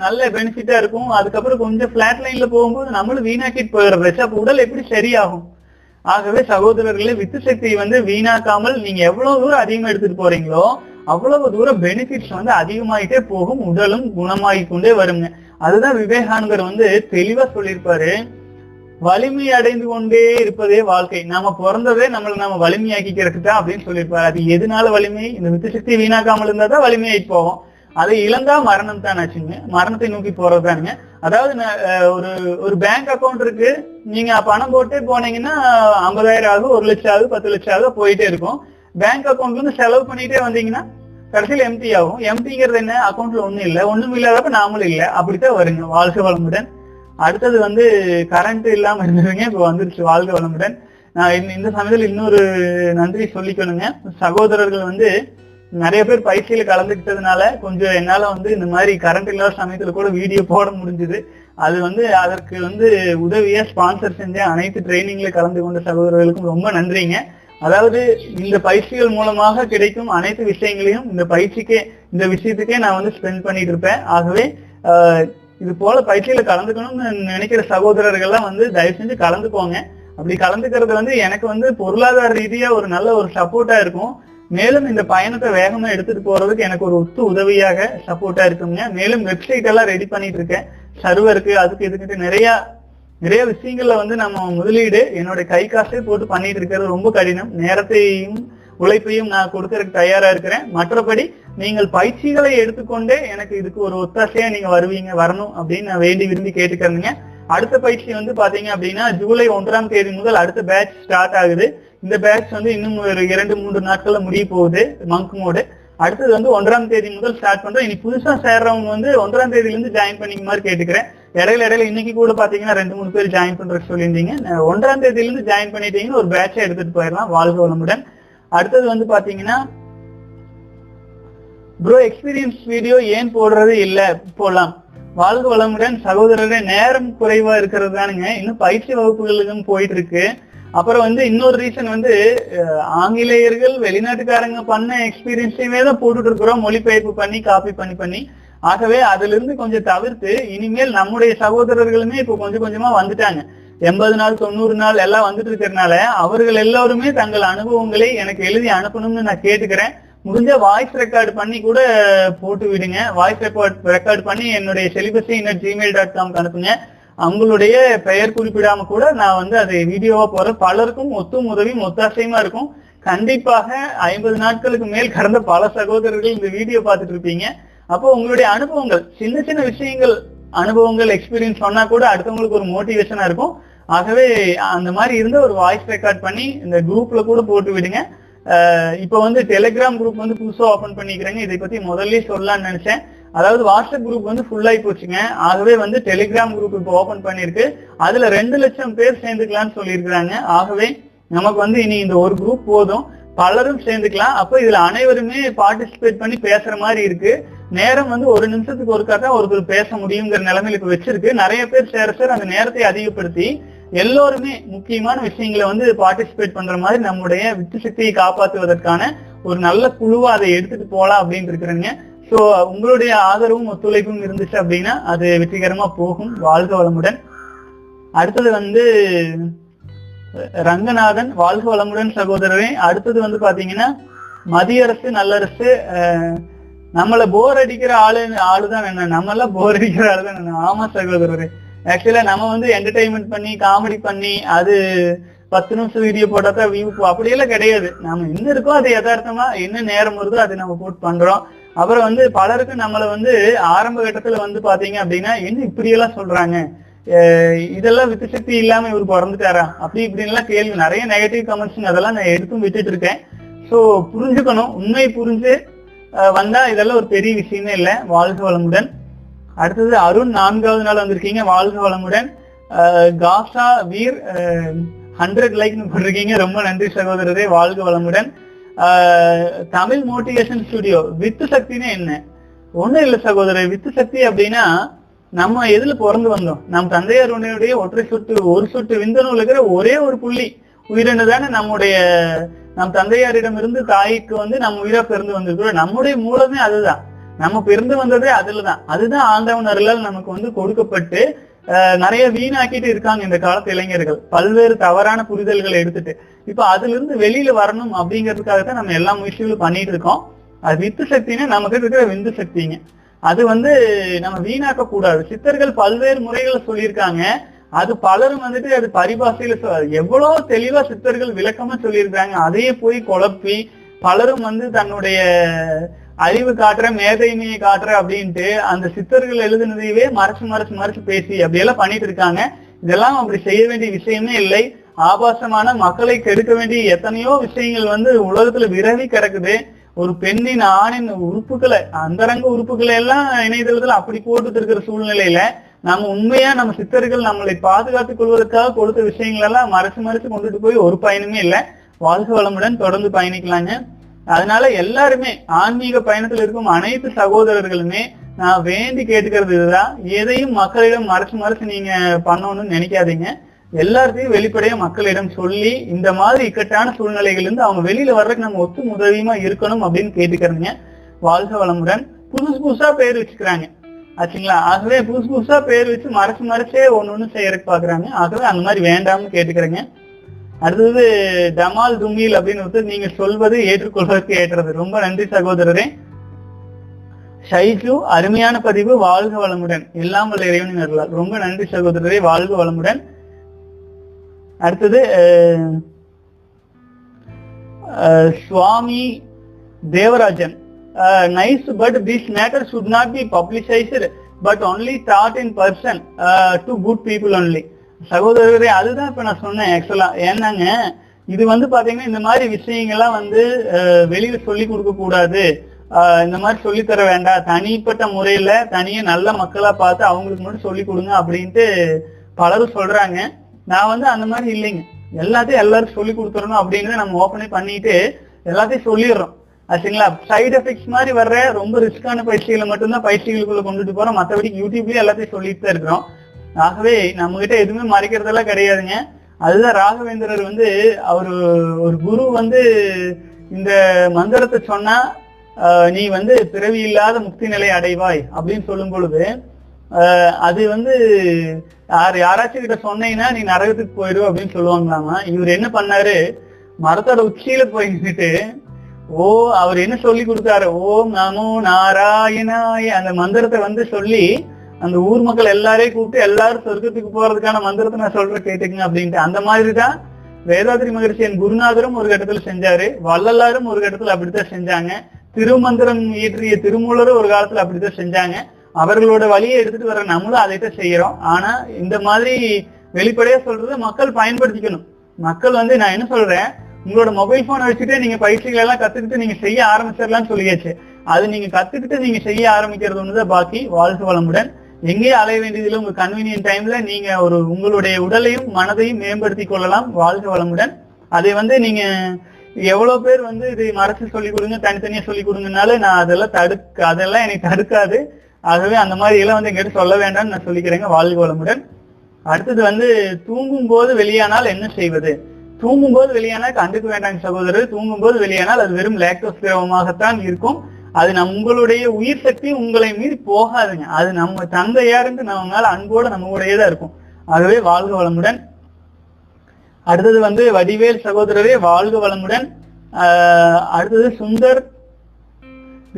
நல்ல பெனிஃபிட்டா இருக்கும். அதுக்கப்புறம் கொஞ்சம் பிளாட் லைன்ல போகும்போது நம்மளும் வீணாக்கிட்டு போயிடுறது. அப்ப உடல் எப்படி சரியாகும்? ஆகவே சகோதரர்களே, வித்து சக்தியை வந்து வீணாக்காமல் நீங்க எவ்வளவு தூரம் அதிகமா எடுத்துட்டு போறீங்களோ அவ்வளவு தூரம் பெனிஃபிட்ஸ் வந்து அதிகமாயிட்டே போகும். உடலும் குணமாகிக் கொண்டே வருங்க. அதுதான் விவேகானந்தர் வந்து தெளிவா சொல்லியிருப்பாரு, வலிமை அடைந்து கொண்டே இருப்பதே வாழ்க்கை. நாம பிறந்ததே நம்ம வலிமையாக்கிக்கிறதுக்கு தான் அப்படின்னு சொல்லியிருப்பாரு. அது எதுனால வலிமை? இந்த வித்து சக்தி வீணாக்காமல் இருந்தா தான் வலிமையாயிட்டு போவோம். அதை இழந்தா மரணம் தான் ஆச்சுங்க, மரணத்தை நோக்கி போறதுதானுங்க. அதாவது ஒரு பேங்க் அக்கௌண்ட் இருக்கு, நீங்க பணம் போட்டே போனீங்கன்னா 50,000 ஆகும், 1,00,000 ஆகும், 10,00,000 ஆகும், போயிட்டே இருக்கும். பேங்க் அக்கௌண்ட்ல இருந்து செலவு பண்ணிட்டே வந்தீங்கன்னா கடைசியில் எம்டி ஆகும். எம்டிங்கிறது என்ன? அக்கௌண்ட்ல ஒண்ணும் இல்லாதப்ப நாமளும் இல்லை. அப்படித்தான் வருங்க. வாழ்க்கை வளமுடன். அடுத்தது வந்து கரண்ட் இல்லாம இருந்ததுங்க, இப்போ வந்துருச்சு. வாழ்க வளமுடன். நான் இந்த சமயத்தில் இன்னொரு நன்றி சொல்லிக்கணுங்க. சகோதரர்கள் வந்து நிறைய பேர் பயிற்சியில கலந்துக்கிட்டதுனால கொஞ்சம் என்னால வந்து இந்த மாதிரி கரண்ட் இல்லாத சமயத்துல கூட வீடியோ போட முடிஞ்சது. அது வந்து அதற்கு வந்து உதவியா ஸ்பான்சர் செஞ்ச அனைத்து ட்ரைனிங்ல கலந்து கொண்ட சகோதரர்களுக்கும் ரொம்ப நன்றிங்க. அதாவது இந்த பயிற்சிகள் மூலமாக கிடைக்கும் அனைத்து விஷயங்களையும் இந்த விஷயத்துக்கே நான் வந்து ஸ்பெண்ட் பண்ணிட்டு இருப்பேன். ஆகவே இது போல பயிற்சியில கலந்துக்கணும்னு நினைக்கிற சகோதரர்கள்லாம் வந்து தயவு செஞ்சு கலந்துக்கோங்க. அப்படி கலந்துக்கிறது வந்து எனக்கு வந்து பொருளாதார ரீதியா ஒரு நல்ல ஒரு சப்போர்ட்டா இருக்கும். மேலும் இந்த பயணத்தை வேகமா எடுத்துட்டு போறதுக்கு எனக்கு ஒரு ஒத்து உதவியாக சப்போர்ட்டா இருக்குங்க. மேலும் வெப்சைட் எல்லாம் ரெடி பண்ணிட்டு இருக்கேன். சர்வருக்கு அதுக்கு இதுக்கிட்ட நிறைய நிறைய விஷயங்கள்ல வந்து நம்ம முதலீடு என்னோட கை காசே போட்டு பண்ணிட்டு இருக்கிறது ரொம்ப கடினம். நேரத்தையும் உழைப்பையும் நான் கொடுக்கறதுக்கு தயாரா இருக்கிறேன். மற்றபடி நீங்கள் பயிற்சிகளை எடுத்துக்கொண்டே எனக்கு இதுக்கு ஒரு ஒத்தாசையா நீங்க வரணும் அப்படின்னு நான் வேண்டி விரும்பி கேட்டுக்கிறேங்க. அடுத்த பயிற்சி வந்து பாத்தீங்க அப்படின்னா ஜூலை 1 முதல் அடுத்த பேட்ச் ஸ்டார்ட் ஆகுது. இந்த பேட்ச் வந்து இன்னும் ஒரு 2-3 நாட்கள்ல முடிய போகுது மங்க் மோடு. அடுத்தது வந்து 1 முதல் ஸ்டார்ட் பண்றோம். இனி புதுசா சேர்றவங்க வந்து 1 இருந்து ஜாயின் பண்ணிக்க மாதிரி கேட்டுக்கிறேன். இடையில இன்னைக்கு கூட பாத்தீங்கன்னா 2-3 பேர் ஜாயின் பண்ற சொல்லியிருந்தீங்க. 1 இருந்து ஜாயின் பண்ணிட்டீங்கன்னா ஒரு பேட்சை எடுத்துட்டு போயிடலாம். வாழ்க வளமுடன். அடுத்தது வந்து பாத்தீங்கன்னா ப்ரோ எக்ஸ்பீரியன்ஸ் வீடியோ ஏன் போடுறது இல்ல போலாம். வாழ்க வளமுடன் சகோதரருடைய நேரம் குறைவா இருக்கிறது தானுங்க. இன்னும் பயிற்சி வகுப்புகளுக்கும் போயிட்டு இருக்கு. அப்புறம் வந்து இன்னொரு ரீசன் வந்து ஆங்கிலேயர்கள் வெளிநாட்டுக்காரங்க பண்ண எக்ஸ்பீரியன்ஸையுமே தான் போட்டுட்டு இருக்கிறோம், மொழிபெயர்ப்பு பண்ணி காப்பி பண்ணி. ஆகவே அதுல இருந்து கொஞ்சம் தவிர்த்து இனிமேல் நம்முடைய சகோதரர்களுமே இப்போ கொஞ்சம் கொஞ்சமா வந்துட்டாங்க. 80 நாள் 90 நாள் எல்லாம் வந்துட்டு இருக்கிறதுனால அவர்கள் எல்லாருமே தங்கள் அனுபவங்களை எனக்கு எழுதி அனுப்பணும்னு நான் கேட்டுக்கிறேன். முடிஞ்ச வாய்ஸ் ரெக்கார்டு பண்ணி கூட போட்டு விடுங்க. வாய்ஸ் ரெக்கார்டு பண்ணி என்னுடைய celibacy@gmail.com அனுப்புங்க. அவங்களுடைய பெயர் குறிப்பிடாம கூட நான் வந்து அதை வீடியோவா போற பலருக்கும் ஒத்தும் உதவியும் ஒத்தாசையுமா இருக்கும். கண்டிப்பாக 50 நாட்களுக்கு மேல் கடந்த பல சகோதரர்கள் இந்த வீடியோ பார்த்துட்டு இருப்பீங்க. அப்போ உங்களுடைய அனுபவங்கள் சின்ன சின்ன விஷயங்கள் எக்ஸ்பீரியன்ஸ் சொன்னா கூட அடுத்தவங்களுக்கு ஒரு மோட்டிவேஷனா இருக்கும். ஆகவே அந்த மாதிரி இருந்து ஒரு வாய்ஸ் ரெக்கார்ட் பண்ணி இந்த குரூப்ல கூட போட்டு விடுங்க. இப்போ வந்து டெலிகிராம் குரூப் வந்து புதுசா ஓபன் பண்ணிக்கிறேங்க. இதை பத்தி முதல்ல சொல்லலாம்னு நினைச்சேன். அதாவது வாட்ஸ்அப் குரூப் வந்து ஃபுல்லாகி போச்சுங்க. ஆகவே வந்து டெலிகிராம் குரூப் இப்போ ஓபன் பண்ணிருக்கு. அதுல 2 லட்சம் பேர் சேர்ந்துக்கலாம்னு சொல்லியிருக்கிறாங்க. ஆகவே நமக்கு வந்து இனி இந்த ஒரு குரூப் போதும், பலரும் சேர்ந்துக்கலாம். அப்போ இதுல அனைவருமே பார்ட்டிசிபேட் பண்ணி பேசுற மாதிரி இருக்கு. நேரம் வந்து 1 நிமிஷத்துக்கு ஒருக்காக ஒருத்தர் பேச முடியுங்கிற நிலைமையில இப்ப வச்சிருக்கு. நிறைய பேர் சேர அந்த நேரத்தை அதிகப்படுத்தி எல்லோருமே முக்கியமான விஷயங்களை வந்து பார்ட்டிசிபேட் பண்ற மாதிரி நம்முடைய வித்து சக்தியை காப்பாற்றுவதற்கான ஒரு நல்ல குழுவா அதை எடுத்துட்டு போலாம் அப்படின்னு இருக்கிறேங்க. ஸோ உங்களுடைய ஆதரவும் ஒத்துழைப்பும் இருந்துச்சு அப்படின்னா அது வெற்றிகரமா போகும். வாழ்க வளமுடன். அடுத்தது வந்து ரங்கநாதன், வாழ்க வளமுடன் சகோதரரே. அடுத்தது வந்து பாத்தீங்கன்னா மத்திய அரசு நல்லரசு நம்மள போர் அடிக்கிற ஆளுதான் என்ன, நம்மளாம் போர் அடிக்கிற ஆளுதான் என்ன. ஆமா சகோதரரே, ஆக்சுவலா நம்ம வந்து என்டர்டைன்மெண்ட் பண்ணி காமெடி பண்ணி அது 10 நிமிஷம் வீடியோ போட்டாதான் வியூ அப்படியெல்லாம் கிடையாது. நம்ம என்ன இருக்கோ அது யதார்த்தமா என்ன நேரம் வருதோ அது நம்ம போட்டு பண்றோம். அப்புறம் வந்து பலருக்கு நம்மளை வந்து ஆரம்ப கட்டத்துல வந்து பாத்தீங்க அப்படின்னா என்ன இப்படியெல்லாம் சொல்றாங்க, இதெல்லாம் வித்து சக்தி இல்லாம இவருக்கு பிறந்துட்டாரா அப்படி இப்படின்லாம் கேள்வி நிறைய நெகட்டிவ் கமெண்ட்ஸ் அதெல்லாம் நான் எடுத்தும் விட்டுட்டு இருக்கேன். ஸோ புரிஞ்சுக்கணும், உண்மையை புரிஞ்சு வந்தா இதெல்லாம் ஒரு பெரிய விஷயமே இல்லை. வாழ்க வளமுடன். அடுத்தது அருண், 4வது நாள் வந்திருக்கீங்க. வாழ்க வளமுடன். காசா வீர் 100 லைக் போட்டிருக்கீங்க. ரொம்ப நன்றி சகோதரரே. வாழ்க வளமுடன். தமிழ் மோட்டிவேஷன் ஸ்டுடியோ வித்து சக்தின்னு என்ன? ஒண்ணும் இல்லை சகோதரர், வித்து சக்தி அப்படின்னா நம்ம எதுல பிறந்து வந்தோம், நம் தந்தையார் உன்னையுடைய ஒற்றை சொட்டு ஒரு சொட்டு விந்தணுல இருக்கிற ஒரே ஒரு புள்ளி உயிரினு தானே நம்முடைய நம் தந்தையாரிடமிருந்து தாய்க்கு வந்து நம்ம உயிரா பிறந்து வந்திருக்கிறோம். நம்முடைய மூலமே அதுதான், நம்ம பிறந்து வந்ததே அதுலதான். அதுதான் ஆண்டவன் அருளால் நமக்கு வந்து கொடுக்கப்பட்டு நிறைய வீணாக்கிட்டு இருக்காங்க இந்த காலத்து இளைஞர்கள், பல்வேறு தவறான புரிதல்களை எடுத்துட்டு. இப்ப அதுல இருந்து வெளியில வரணும் அப்படிங்கிறதுக்காகத்தான் நம்ம எல்லா முயற்சிகளும் பண்ணிட்டு இருக்கோம். அது வித்து சக்தினா நமக்கு இருக்கிற விந்து சக்திங்க. அது வந்து நம்ம வீணாக்க கூடாது. சித்தர்கள் பல்வேறு முறைகளை சொல்லியிருக்காங்க. அது பலரும் வந்துட்டு அது பரிபாசையில எவ்வளவு தெளிவா சித்தர்கள் விளக்கமா சொல்லியிருக்காங்க. அதையே போய் குழப்பி பலரும் வந்து தன்னுடைய அறிவு காட்டுற மேதைமையை காட்டுற அப்படின்ட்டு அந்த சித்தர்கள் எழுதுனதையே மறைச்சு பேசி அப்படியெல்லாம் பண்ணிட்டு இருக்காங்க. இதெல்லாம் அப்படி செய்ய வேண்டிய விஷயமே இல்லை. ஆபாசமான மக்களை கெடுக்க வேண்டிய எத்தனையோ விஷயங்கள் வந்து உலகத்துல விரவி கிடக்குது. ஒரு பெண்ணின் ஆணின் உறுப்புகளை அந்தரங்க உறுப்புகளை எல்லாம் இணையதளத்துல அப்படி போட்டுட்டு இருக்கிற சூழ்நிலையில நம்ம உண்மையா நம்ம சித்தர்கள் நம்மளை பாதுகாத்துக் கொள்வதற்காக கொடுத்த விஷயங்கள் எல்லாம் மறைச்சு கொண்டுட்டு போய் ஒரு பயனுமே இல்லை. வாழ்க வளமுடன். தொடர்ந்து பயணிக்கலாங்க. அதனால எல்லாருமே ஆன்மீக பயணத்துல இருக்கும் அனைத்து சகோதரர்களுமே நான் வேண்டி கேட்டுக்கிறது இதுதான், எதையும் மக்களிடம் மறைச்சு மறைச்சு நீங்க பண்ணணும்னு நினைக்காதீங்க. எல்லாத்தையும் வெளிப்படையா மக்களிடம் சொல்லி இந்த மாதிரி இக்கட்டான சூழ்நிலைகள் இருந்து அவங்க வெளியில வர்றதுக்கு நம்ம ஒத்து உதவியமா இருக்கணும் அப்படின்னு கேட்டுக்கிறீங்க. வாழ்க வளமுடன். புதுசு புதுசா பேர் வச்சுக்கிறாங்க ஆச்சுங்களா, ஆகவே புதுசு புதுசா பேர் வச்சு மறைச்சு மறைச்சே ஒன்னொன்னு செய்யறதுக்கு பாக்குறாங்க. ஆகவே அந்த மாதிரி வேண்டாம்னு கேட்டுக்கிறேங்க. அடுத்தது டமால் துமில் அப்படின்னு ஒருத்தர், நீங்க சொல்வது ஏற்றுக்கொள்வதற்கு ஏற்றது. ரொம்ப நன்றி சகோதரரே. ஷைஜு, அருமையான பதிவு, வாழ்க வளமுடன், எல்லாம் வல்ல இறைவனின் அருளால். ரொம்ப நன்றி சகோதரரே, வாழ்க வளமுடன். அடுத்தது Swami Devarajan, nice but this matter should not be publicized but only taught in person to good people only. சகோதரரே அதுதான் இப்ப நான் சொன்னேன் ஆக்சுவலா. ஏன்னாங்க இது வந்து பாத்தீங்கன்னா இந்த மாதிரி விஷயங்கள்லாம் வந்து வெளியில சொல்லி கொடுக்க கூடாது, இந்த மாதிரி சொல்லித்தர வேண்டாம், தனிப்பட்ட முறையில தனியே நல்ல மக்களா பார்த்து அவங்களுக்கு மட்டும் சொல்லி கொடுங்க அப்படின்ட்டு பலரும் சொல்றாங்க. நான் வந்து அந்த மாதிரி இல்லைங்க, எல்லாத்தையும் எல்லாரும் சொல்லி கொடுத்துடணும் அப்படிங்கிறத நம்ம ஓப்பனே பண்ணிட்டு எல்லாத்தையும் சொல்லிடுறோம் ஆச்சுங்களா. சைடு எஃபெக்ட்ஸ் மாதிரி வர்ற ரொம்ப ரிஸ்கான பயிற்சிகளை மட்டும்தான் பயிற்சிகளுக்குள்ள கொண்டுட்டு போறோம், மற்றபடி யூடியூப்லயே எல்லாத்தையும் சொல்லிட்டு தான் இருக்கிறோம். ஆகவே நம்ம கிட்ட எதுவுமே மறைக்கிறதெல்லாம் கிடையாதுங்க. அதுதான் ராகவேந்திரர் வந்து அவரு ஒரு குரு வந்து இந்த மந்திரத்தை சொன்னா நீ வந்து பிறவி இல்லாத முக்தி நிலை அடைவாய் அப்படின்னு சொல்லும் பொழுது அது வந்து யாராச்சும் கிட்ட சொன்னீங்கன்னா நீ நரகத்துக்கு போயிடும் அப்படின்னு சொல்லுவாங்களாமா. இவர் என்ன பண்ணாரு, மரத்தோட உச்சியில போய் நின்றுட்டு அவர் என்ன சொல்லி கொடுத்தாரு, ஓம் நமோ நாராயணாய அந்த மந்திரத்தை வந்து சொல்லி அந்த ஊர் மக்கள் எல்லாரையும் கூப்பிட்டு எல்லாரும் சொர்க்கத்துக்கு போறதுக்கான மந்திரத்தை நான் சொல்ற கேட்டுக்குங்க அப்படின்ட்டு. அந்த மாதிரிதான் வேதாத்ரி மகரிஷி என் குருநாதரும் ஒரு கட்டத்துல செஞ்சாரு, வள்ளலாரும் ஒரு கட்டத்துல அப்படித்தான் செஞ்சாங்க, திருமந்திரம் இயற்றிய திருமூலரும் ஒரு காலத்துல அப்படித்தான் செஞ்சாங்க. அவர்களோட வழியை எடுத்துட்டு வர நம்மளும் அதைத்தான் செய்யறோம். ஆனா இந்த மாதிரி வெளிப்படையா சொல்றது மக்கள் பயன்படுத்திக்கணும். மக்கள் வந்து நான் என்ன சொல்றேன், உங்களோட மொபைல் போன் வச்சுட்டு நீங்க பயிற்சிகள் எல்லாம் கத்துக்கிட்டு நீங்க செய்ய ஆரம்பிச்சிடலாம்னு சொல்லியாச்சு, அது நீங்க கத்துக்கிட்டு நீங்க செய்ய ஆரம்பிக்கிறது ஒண்ணுதான் பாக்கி. வாழ்க வளமுடன். எங்கேயே அலைய வேண்டியதில்லை, உங்க கன்வீனியன்ட் டைம்ல நீங்க உங்களுடைய உடலையும் மனதையும் மேம்படுத்தி கொள்ளலாம். வாழ்க வளமுடன். அதை வந்து நீங்க எவ்வளவு பேர் வந்து இதை மறைச்சு சொல்லிக் கொடுங்க, தனித்தனியா சொல்லிக் கொடுங்கனால நான் அதெல்லாம் எனக்கு தடுக்காது. ஆகவே அந்த மாதிரி எல்லாம் வந்து எங்கிட்ட சொல்ல வேண்டாம்னு நான் சொல்லிக்கிறேங்க. வாழ்க வளமுடன். அடுத்தது வந்து தூங்கும் போது வெளியானால் என்ன செய்வது? தூங்கும் போது வெளியானா கண்டுக்க வேண்டாங்க சகோதரர். தூங்கும் போது வெளியானால் அது வெறும் லாக்டோஸ் திரவமாகத்தான் இருக்கும். அது நம்மளுடைய உயிர் சக்தி உங்களை மீறி போகாதுங்க, அது நம்ம தங்கையா இருந்து நம்மளால அன்போடு நம்ம கூடயேதான் இருக்கும். ஆகவே வாழ்க வளமுடன். அடுத்தது வந்து வடிவேல் சகோதரரே, வாழ்க வளமுடன். அடுத்தது சுந்தர்,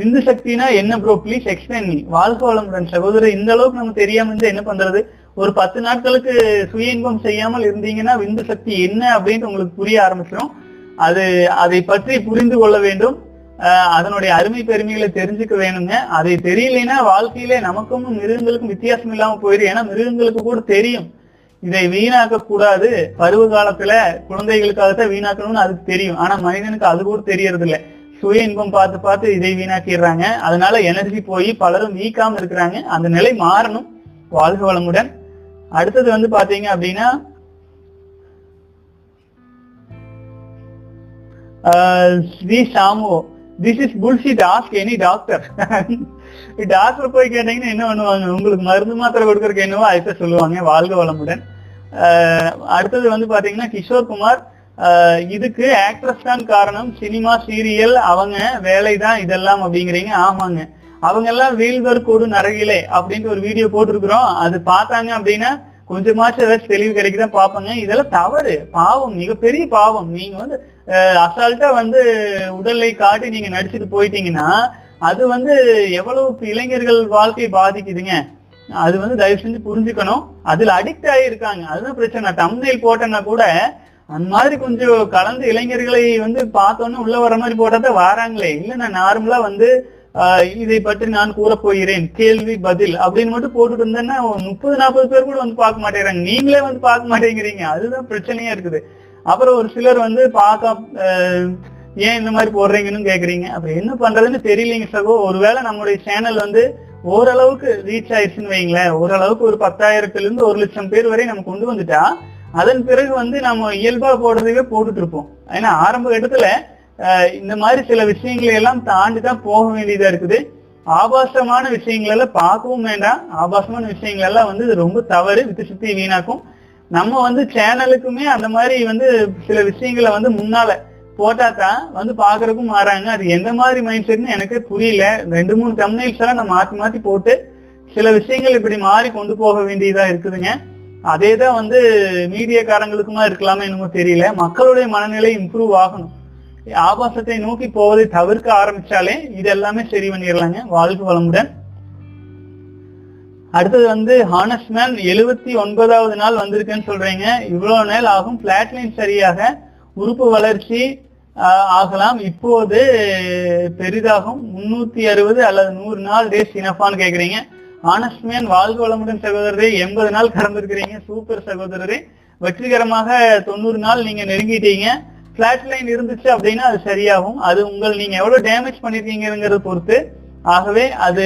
விந்து சக்தினா என்ன ப்ரோ, பிளீஸ் எக்ஸ்பிளைன் மீ. வாழ்க வளமுடன் சகோதரர். இந்த அளவுக்கு நம்ம தெரியாம இருந்தா என்ன பண்றது, ஒரு 10 நாட்களுக்கு சுய இன்பம் செய்யாமல் இருந்தீங்கன்னா விந்து சக்தி என்ன அப்படின்னு உங்களுக்கு புரிய ஆரம்பிச்சிடும். அதை பற்றி புரிந்து கொள்ள வேண்டும், அதனுடைய அருமை பெருமைகளை தெரிஞ்சுக்க வேணுங்க. அதை தெரியலைன்னா வாழ்க்கையிலே நமக்கும் மிருகங்களுக்கும் வித்தியாசம் இல்லாம போயிடும். ஏன்னா மிருகங்களுக்கு கூட தெரியும், இதை வீணாக்க கூடாது, பருவ காலத்துல குழந்தைகளுக்காகத்தான் வீணாக்கணும்னு அதுக்கு தெரியும். ஆனா மனிதனுக்கு அது கூட தெரியறது இல்லை, சுய இன்பம் பார்த்து பார்த்து இதை வீணாக்கிடுறாங்க. அதனால எனர்ஜி போய் பலரும் வீக்காம இருக்கிறாங்க, அந்த நிலை மாறணும். வாழ்க வளமுடன். அடுத்தது வந்து பாத்தீங்க அப்படின்னா Sri Samo, this is bullshit, ask any doctor. Doctor போய் கேட்டீங்கன்னா என்ன பண்ணுவாங்க, உங்களுக்கு மருந்து மாத்திரை கொடுக்கறதுக்கு என்னவோ அதை சொல்லுவாங்க. வாழ்க வளமுடன். அடுத்தது வந்து பாத்தீங்கன்னா கிஷோர்குமார், இதுக்கு ஆக்ட்ரஸ் தான் காரணம், சினிமா சீரியல் அவங்க வேலைதான் இதெல்லாம் அப்படிங்கிறீங்க. ஆமாங்க, அவங்க எல்லாம் வீழ்வர் கூடு நரகிலே அப்படின்ட்டு ஒரு வீடியோ போட்டிருக்கிறோம், அது பார்த்தாங்க அப்படின்னா கொஞ்சமாச்சும் ஏதாச்சும் தெளிவு கிடைக்குதான் பார்ப்பாங்க. இதெல்லாம் தவறு, பாவம், மிகப்பெரிய பாவம். நீங்க வந்து அசால்ட்டா வந்து உடலை காட்டி நீங்க நடிச்சுட்டு போயிட்டீங்கன்னா அது வந்து எவ்வளவு இளைஞர்கள் வாழ்க்கையை பாதிக்குதுங்க. அது வந்து தயவு செஞ்சு புரிஞ்சுக்கணும். அதுல அடிக்ட் ஆகியிருக்காங்க, அதுதான் பிரச்சனை. தம்ப்நெயில் போட்டேன்னா கூட அந்த மாதிரி கொஞ்சம் கலந்து இளைஞர்களை வந்து பார்த்தோன்னு உள்ள வர மாதிரி போட்டாதான் வராங்களே. இல்லை நான் நார்மலா வந்து இதை பற்றி நான் கூற போகிறேன் கேள்வி பதில் அப்படின்னு மட்டும் போட்டுட்டு இருந்தேன்னா 30-40 பேர் கூட வந்து பார்க்க மாட்டேங்கிறாங்க, நீங்களே வந்து பார்க்க மாட்டேங்கிறீங்க. அதுதான் பிரச்சனையா இருக்குது. அப்புறம் ஒரு சிலர் வந்து ஏன் இந்த மாதிரி போடுறீங்கன்னு கேக்குறீங்க, அப்புறம் என்ன பண்றதுன்னு தெரியலீங்க சகோ. ஒருவேளை நம்மளுடைய சேனல் வந்து ஓரளவுக்கு ரீச் ஆயிடுச்சுன்னு வைங்களேன், ஓரளவுக்கு ஒரு 10,000 ஒரு 1,00,000 பேர் வரை நம்ம கொண்டு வந்துட்டா அதன் பிறகு வந்து நம்ம இயல்பா போடுறதுவே போட்டுட்டு இருப்போம். ஏன்னா ஆரம்ப இடத்துல இந்த மாதிரி சில விஷயங்களை எல்லாம் தாண்டிதான் போக வேண்டியதா இருக்குது. ஆபாசமான விஷயங்கள் எல்லாம் பார்க்கவும் வேண்டாம். ஆபாசமான விஷயங்கள் எல்லாம் வந்து இது ரொம்ப தவறு, வித்து சுத்தி வீணாக்கும். நம்ம வந்து சேனலுக்குமே அந்த மாதிரி வந்து சில விஷயங்களை வந்து முன்னால போட்டா தான் வந்து பாக்குறதுக்கும் மாறாங்க. அது எந்த மாதிரி மைண்ட் செட்னு எனக்கு புரியல. 2-3 தம்ப்நெயில்ஸ் எல்லாம் நான் மாத்தி மாத்தி போட்டு சில விஷயங்கள் இப்படி மாறி கொண்டு போக வேண்டியதா இருக்குதுங்க. அதேதான் வந்து மீடியாக்காரங்களுக்குமா இருக்கலாமே என்னமோ தெரியல. மக்களுடைய மனநிலை இம்ப்ரூவ் ஆகணும். ஆபாசத்தை நோக்கி போவதை தவிர்க்க ஆரம்பிச்சாலே இதெல்லாமே சரி பண்ணிடலாங்க. வாழ்க்கை வளமுடன். அடுத்தது வந்து ஹானஸ்மேன் 79வது நாள் வந்திருக்குன்னு சொல்றீங்க. இவ்வளவு நாள் ஆகும் பிளாட்லைன் சரியாக உறுப்பு வளர்ச்சி ஆகலாம், இப்போது பெரிதாகும். 360 அல்லது 100 நாள் டேஸ் இனஃபான்னு கேக்குறீங்க. ஹானஸ்மேன் வாழ்க வளமுடன் சகோதரரே. 80 நாள் கடந்திருக்கிறீங்க. சூப்பர் சகோதரரே. வெற்றிகரமாக 90 நாள் நீங்க நெருங்கிட்டீங்க. பிளாட் லைன் இருந்துச்சு அப்படின்னா அது சரியாகும். அது உங்கள் நீங்க எவ்வளவு டேமேஜ் பண்ணிருக்கீங்கிறத பொறுத்து. ஆகவே அது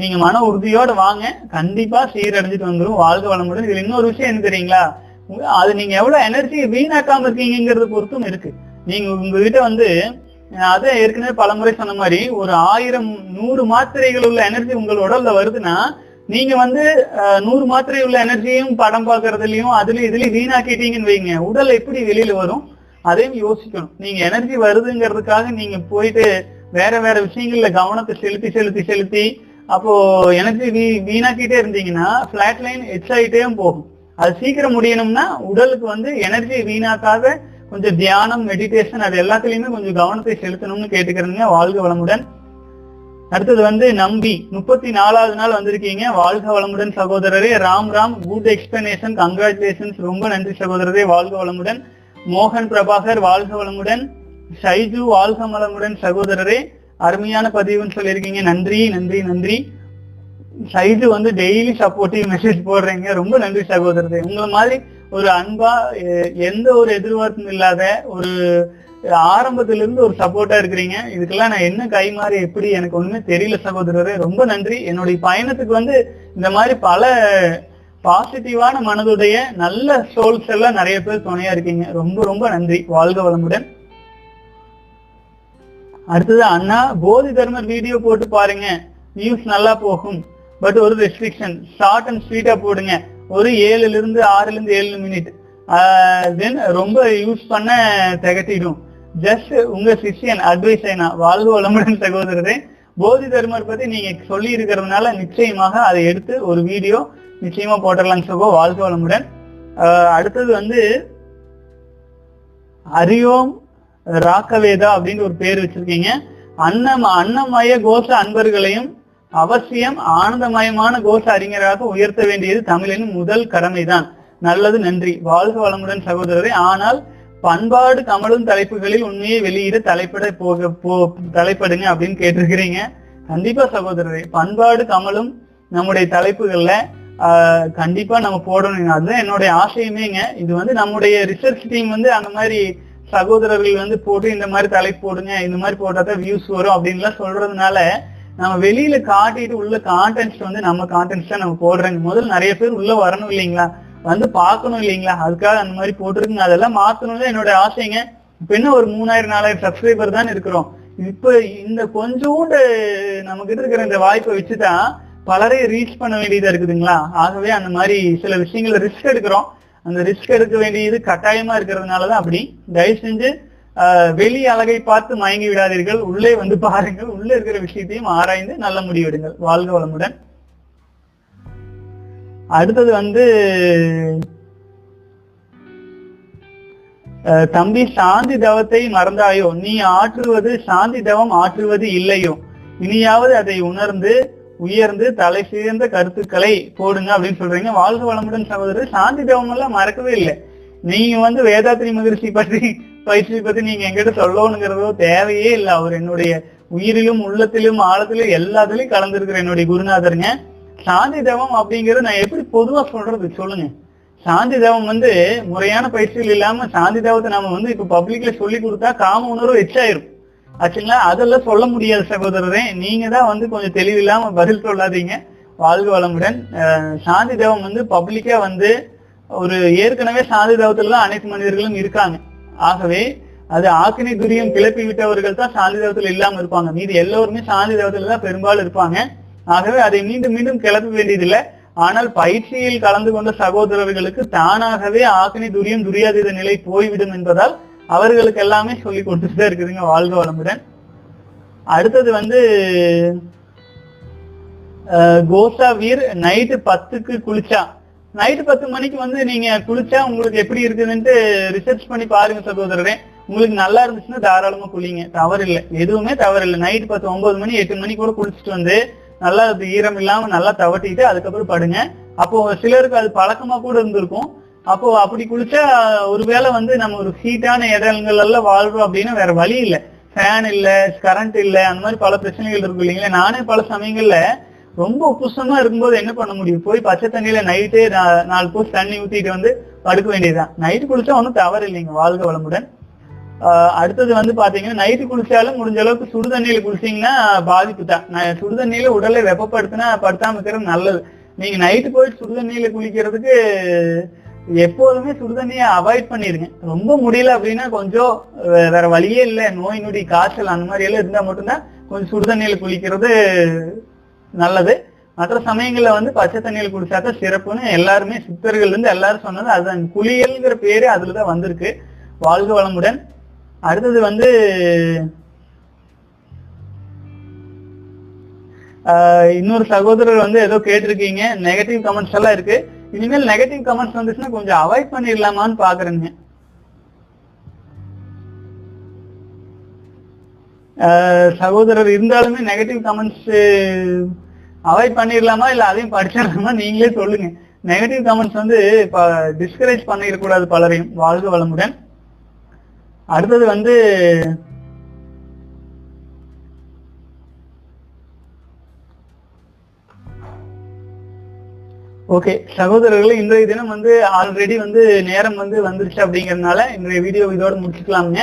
நீங்க மன உறுதியோட வாங்க, கண்டிப்பா சீரடைஞ்சிட்டு வந்துடும். வாழ்க வளமுடன். இதுல இன்னொரு விஷயம் என்ன தெரியுங்களா, அது நீங்க எவ்வளவு எனர்ஜி வீணாக்காம இருக்கீங்கிறத பொறுத்தும் இருக்கு. நீங்க உங்ககிட்ட வந்து அதை ஏற்கனவே பலமுறை சொன்ன மாதிரி ஒரு 1000 100 மாத்திரைகள் உள்ள எனர்ஜி உங்கள் உடல்ல வருதுன்னா நீங்க வந்து 100 மாத்திரை உள்ள எனர்ஜியும் படம் பார்க்கறதுலயும் அதுலயும் இதுலயும் வீணாக்கிட்டீங்கன்னு வைங்க, உடல் எப்படி வெளியில வரும்? அதையும் யோசிக்கணும். நீங்க எனர்ஜி வருதுங்கிறதுக்காக நீங்க போயிட்டு வேற வேற விஷயங்கள்ல கவனத்தை செலுத்தி அப்போ எனர்ஜி வீணாக்கிட்டே இருந்தீங்கன்னா பிளாட் லைன் எச்சாயிட்டே போகும். அது சீக்கிரம் முடியணும்னா உடலுக்கு வந்து எனர்ஜி வீணாக்காத கொஞ்சம் தியானம், மெடிடேஷன், அது எல்லாத்துலயுமே கொஞ்சம் கவனத்தை செலுத்தணும்னு கேட்டுக்கிறீங்க. வாழ்க வளமுடன். அடுத்தது வந்து நம்பி 34வது நாள் வந்திருக்கீங்க. வாழ்க வளமுடன் சகோதரரே. Ram good explanation, congratulations. ரொம்ப நன்றி சகோதரரே. வாழ்க வளமுடன். மோகன் பிரபாகர் வாழ்க வளமுடன். ஷைஜு வாழ்க வளமுடன் சகோதரரே. அருமையான பதிவுன்னு சொல்லியிருக்கீங்க. நன்றி நன்றி நன்றி. ஷைஜு வந்து டெய்லி சப்போர்ட்டிவ் மெசேஜ் போடுறீங்க. ரொம்ப நன்றி சகோதரரே. உங்களை மாதிரி ஒரு அன்பா, எந்த ஒரு எதிர்பார்ப்பும் இல்லாத ஒரு ஆரம்பத்திலிருந்து ஒரு சப்போர்ட்டா இருக்கிறீங்க. இதுக்கெல்லாம் நான் என்ன கைமாறி எப்படி எனக்கு ஒண்ணுமே தெரியல சகோதரரே. ரொம்ப நன்றி. என்னுடைய பயணத்துக்கு வந்து இந்த மாதிரி பல பாசிட்டிவான மனதுடைய நல்ல சோல்ஸ் எல்லாம் நிறைய பேர் துணையா இருக்கீங்க. ரொம்ப ரொம்ப நன்றி. வாழ்க வளமுடன். அடுத்தது அண்ணா போதி தர்மர் வீடியோ போட்டு பாருங்க, நியூஸ் நல்லா போகும். பட் ஒரு ரெஸ்ட்ரிக்ஷன், ஷார்ட் அண்ட் ஸ்வீட்டா போடுங்க. ஒரு 6ல இருந்து 7 மினிட். தென் ரொம்ப யூஸ் பண்ண திகட்டிடும். ஜஸ்ட் உங்க சிஷியன் அட்வைஸ் ஐனா. வாழ்க வளமுடன் சகோதரரே. போதி தர்மர் பத்தி நீங்க சொல்லி இருக்கிறதுனால நிச்சயமாக அதை எடுத்து ஒரு வீடியோ நிச்சயமா போட்டலாம் சகோ. வாழ்க வளமுடன். அடுத்தது வந்து ஹரியோம் ராகவேதா அப்படின்னு ஒரு பேர் வச்சிருக்கீங்க. அன்னமய கோஷ அன்பர்களையும் அவசியம் ஆனந்தமயமான கோஷ அறிஞராக உயர்த்த வேண்டியது தமிழின் முதல் கடமைதான். நல்லது, நன்றி. வாழ்க வளமுடன் சகோதரரை. ஆனால் பண்பாடு கமலும் தலைப்புகளில் உண்மையை வெளியிட தலைப்படுங்க அப்படின்னு கேட்டிருக்கிறீங்க. கண்டிப்பா சகோதரரை, பண்பாடு கமலும் நம்முடைய தலைப்புகள்ல கண்டிப்பா நம்ம போடணும். அதுதான் என்னுடைய ஆசையுமேங்க. இது வந்து நம்முடைய ரிசர்ச் டீம் வந்து அந்த மாதிரி சகோதரர்கள் வந்து போட்டு இந்த மாதிரி தலைப்பு போடுங்க, இந்த மாதிரி போட்டாதான் வியூஸ் வரும் அப்படின்லாம் சொல்றதுனால நம்ம வெளியில காட்டிட்டு உள்ள கான்டென்ட்ஸ் வந்து நம்ம கான்டென்ட்ஸ் தான் நம்ம போடுறோங்க. முதல்ல நிறைய பேர் உள்ள வரணும் இல்லைங்களா, வந்து பார்க்கணும் இல்லைங்களா, அதுக்காக அந்த மாதிரி போட்டிருக்குங்க. அதெல்லாம் மாத்தணும்னு என்னுடைய ஆசைங்க. இப்ப என்ன ஒரு 3000 4000 சப்ஸ்கிரைபர் தான் இருக்கிறோம். இப்ப இந்த கொஞ்சோண்டு நம்ம கிட்ட இருக்கிற இந்த வாய்ப்பை வச்சுதான் பலரை ரீச் பண்ண வேண்டியதா இருக்குதுங்களா. ஆகவே அந்த மாதிரி சில விஷயங்களை ரிஸ்க் எடுக்கிறோம். அந்த ரிஸ்க் எடுக்க வேண்டியது கட்டாயமா இருக்கிறதுனாலதான் அப்படி. தயவு செஞ்சு வெளி அழகை பார்த்து மயங்கி விடாதீர்கள். உள்ளே வந்து பாருங்கள். உள்ளே இருக்கிற விஷயத்தையும் ஆராய்ந்து நல்ல முடிவெடுங்கள். வாழ்க வளமுடன். அடுத்தது வந்து தம்பி சாந்தி தவத்தை மறந்தாயோ, நீ ஆற்றுவது சாந்தி தவம் ஆற்றுவது இல்லையோ, இனியாவது அதை உணர்ந்து உயர்ந்து தலை சிறந்த கருத்துக்களை போடுங்க அப்படின்னு சொல்றீங்க. வாழ்க வளமுடன் சகோதரர். சாந்தி தவம் எல்லாம் மறக்கவே இல்லை. நீங்க வந்து வேதாத்ரி மகரிஷி பயிற்சி பத்தி நீங்க எங்கிட்ட சொல்லணுங்கிறதோ தேவையே இல்லை. அவர் என்னுடைய உயிரிலும் உள்ளத்திலும் ஆழத்திலும் எல்லாத்துலயும் கலந்துருக்கிற என்னுடைய குருநாதருங்க. சாந்தி தவம் அப்படிங்கிறது நான் எப்படி பொதுவா சொல்றது சொல்லுங்க. சாந்தி தவம் வந்து முறையான பயிற்சிகள் இல்லாம சாந்தி தவத்தை நம்ம வந்து இப்ப பப்ளிக்ல சொல்லி கொடுத்தா காம உணர்வு எச்சாயிரும் ஆச்சுங்களா. அதெல்லாம் சொல்ல முடியாது சகோதரரே. நீங்க தான் வந்து கொஞ்சம் தெளிவில்லாம பதில் சொல்லாதீங்க. வாழ்க வளமுடன். சாந்தி தவம் வந்து பப்ளிக்கா வந்து ஒரு ஏற்கனவே சாந்தி தவத்துல தான் அனைத்து மனிதர்களும் இருக்காங்க. ஆகவே அது ஆக்கினை துரியம் கிளப்பி விட்டவர்கள் தான் சாந்தி தவத்தில் இல்லாமல் இருப்பாங்க. மீது எல்லோருமே சாந்தி தவத்தில் தான் பெரும்பாலும் இருப்பாங்க. ஆகவே அதை மீண்டும் மீண்டும் கிளப்ப வேண்டியதில்லை. ஆனால் பயிற்சியில் கலந்து கொண்ட சகோதரர்களுக்கு தானாகவே ஆக்கினை துரியம் துரியாதீத நிலை போய்விடும் என்பதால் அவர்களுக்கு எல்லாமே சொல்லி கொடுத்துட்டுதான் இருக்குதுங்க. வாழ்க வளமுடன். அடுத்தது வந்து கோசாவீர், நைட்டு 10க்கு குளிச்சா, நைட்டு 10 மணிக்கு வந்து நீங்க குளிச்சா உங்களுக்கு எப்படி இருக்குதுன்ட்டு ரிசர்ச் பண்ணி பாருங்க சகோதரரே. உங்களுக்கு நல்லா இருந்துச்சுன்னா தாராளமா குளிங்க, தவறில்லை, எதுவுமே தவறில்லை. நைட்டு 10, 9 மணி, 8 மணிக்கு கூட குளிச்சுட்டு வந்து நல்லா ஈரம் இல்லாம நல்லா தவட்டிட்டு அதுக்கப்புறம் படுங்க. அப்போ சிலருக்கு அது பழக்கமா கூட இருந்திருக்கும். அப்போ அப்படி குளிச்சா ஒருவேளை வந்து நம்ம ஒரு ஹீட்டான இடங்கள் எல்லாம் வாழ்றோம் அப்படின்னா வேற வழி இல்லை, ஃபேன் இல்லை, கரண்ட் இல்லை, அந்த மாதிரி பல பிரச்சனைகள் இருக்கு இல்லைங்களா. நானே பல சமயங்கள்ல ரொம்ப உப்புசமா இருக்கும்போது என்ன பண்ண முடியும், போய் பச்சை தண்ணியில நைட்டே 4 பூசு தண்ணி ஊத்திட்டு வந்து படுக்க வேண்டியதுதான். நைட்டு குளிச்சா ஒன்றும் தவறு இல்லைங்க. வாழ்க வளமுடன். அடுத்தது வந்து பாத்தீங்கன்னா நைட்டு குளிச்சாலும் முடிஞ்ச அளவுக்கு சுடு தண்ணியில குளிச்சிங்கன்னா பாதிப்பு தான். சுடு தண்ணியில உடலை வெப்பப்படுத்தினா படுத்தாம இருக்கிறது நல்லது. நீங்க நைட்டு போயிட்டு சுடு தண்ணியில குளிக்கிறதுக்கு எப்போதுமே சுடு தண்ணியை அவாய்ட் பண்ணிருங்க. ரொம்ப முடியல அப்படின்னா கொஞ்சம் வேற வழியே இல்லை, நோய் நொடி காய்ச்சல் அந்த மாதிரி எல்லாம் இருந்தா மட்டும்தான் கொஞ்சம் சுடு தண்ணியில குளிக்கிறது நல்லது. மற்ற சமயங்கள்ல வந்து பச்சை தண்ணியில் குடிச்சாக்க சிறப்புன்னு எல்லாருமே சித்தர்கள் இருந்து எல்லாரும் சொன்னது அதுதான். குளியல்ங்கிற பேரு அதுலதான் வந்திருக்கு. வாழ்க வளமுடன். அடுத்தது வந்து இன்னொரு சகோதரர் வந்து ஏதோ கேட்டிருக்கீங்க, நெகட்டிவ் கமெண்ட்ஸ் எல்லாம் இருக்கு. இனிமேல் நெகட்டிவ் கமெண்ட்ஸ் வந்துச்சுன்னா கொஞ்சம் அவாய்ட் பண்ணிடலாமான்னு பாக்குறேங்க. சகோதரர் இருந்தாலுமே நெகட்டிவ் கமெண்ட்ஸ் அவாய்ட் பண்ணிடலாமா இல்லை அதையும் படிச்சிடலாமா நீங்களே சொல்லுங்க. நெகட்டிவ் கமெண்ட்ஸ் வந்து டிஸ்கரேஜ் பண்ணிடக்கூடாது பலரையும். வாழ்க வளமுடன். அடுத்தது வந்து ஓகே சகோதரர்களே, இன்றைய தினம் வந்து ஆல்ரெடி வந்து நேரம் வந்து வந்துருச்சு அப்படிங்கறதுனால இன்றைய வீடியோ இதோட முடிச்சுக்கலாமுங்க.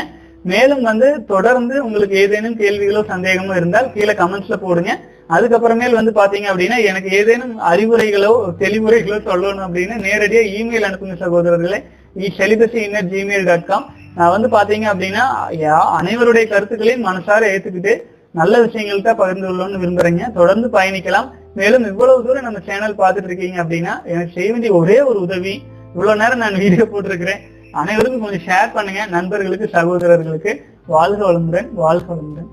மேலும் வந்து தொடர்ந்து உங்களுக்கு ஏதேனும் கேள்விகளோ சந்தேகமோ இருந்தால் கீழே கமெண்ட்ஸ்ல போடுங்க. அதுக்கப்புறமேல் வந்து பாத்தீங்க அப்படின்னா எனக்கு ஏதேனும் அறிவுரைகளோ தெளிவுரைகளோ சொல்லணும் அப்படின்னா நேரடியா இமெயில் அனுப்புங்க சகோதரர்களே. celibacy@gmail.com. நான் வந்து பாத்தீங்க அப்படின்னா அனைவருடைய கருத்துக்களையும் மனசார ஏத்துக்கிட்டு நல்ல விஷயங்கள் தான் பகிர்ந்து கொள்ளணும்னு விரும்புறீங்க. தொடர்ந்து பயணிக்கலாம். மேலும் இவ்வளவு தூரம் நம்ம சேனல் பார்த்துட்டு இருக்கீங்க அப்படின்னா எனக்கு செய்ய வேண்டிய ஒரே ஒரு உதவி, இவ்வளவு நேரம் நான் வீடியோ போட்டிருக்கிறேன், அனைவருக்கும் கொஞ்சம் ஷேர் பண்ணுங்க, நண்பர்களுக்கு சகோதரர்களுக்கு. வாழ்க வளமுடன். வாழ்க வளமுடன்.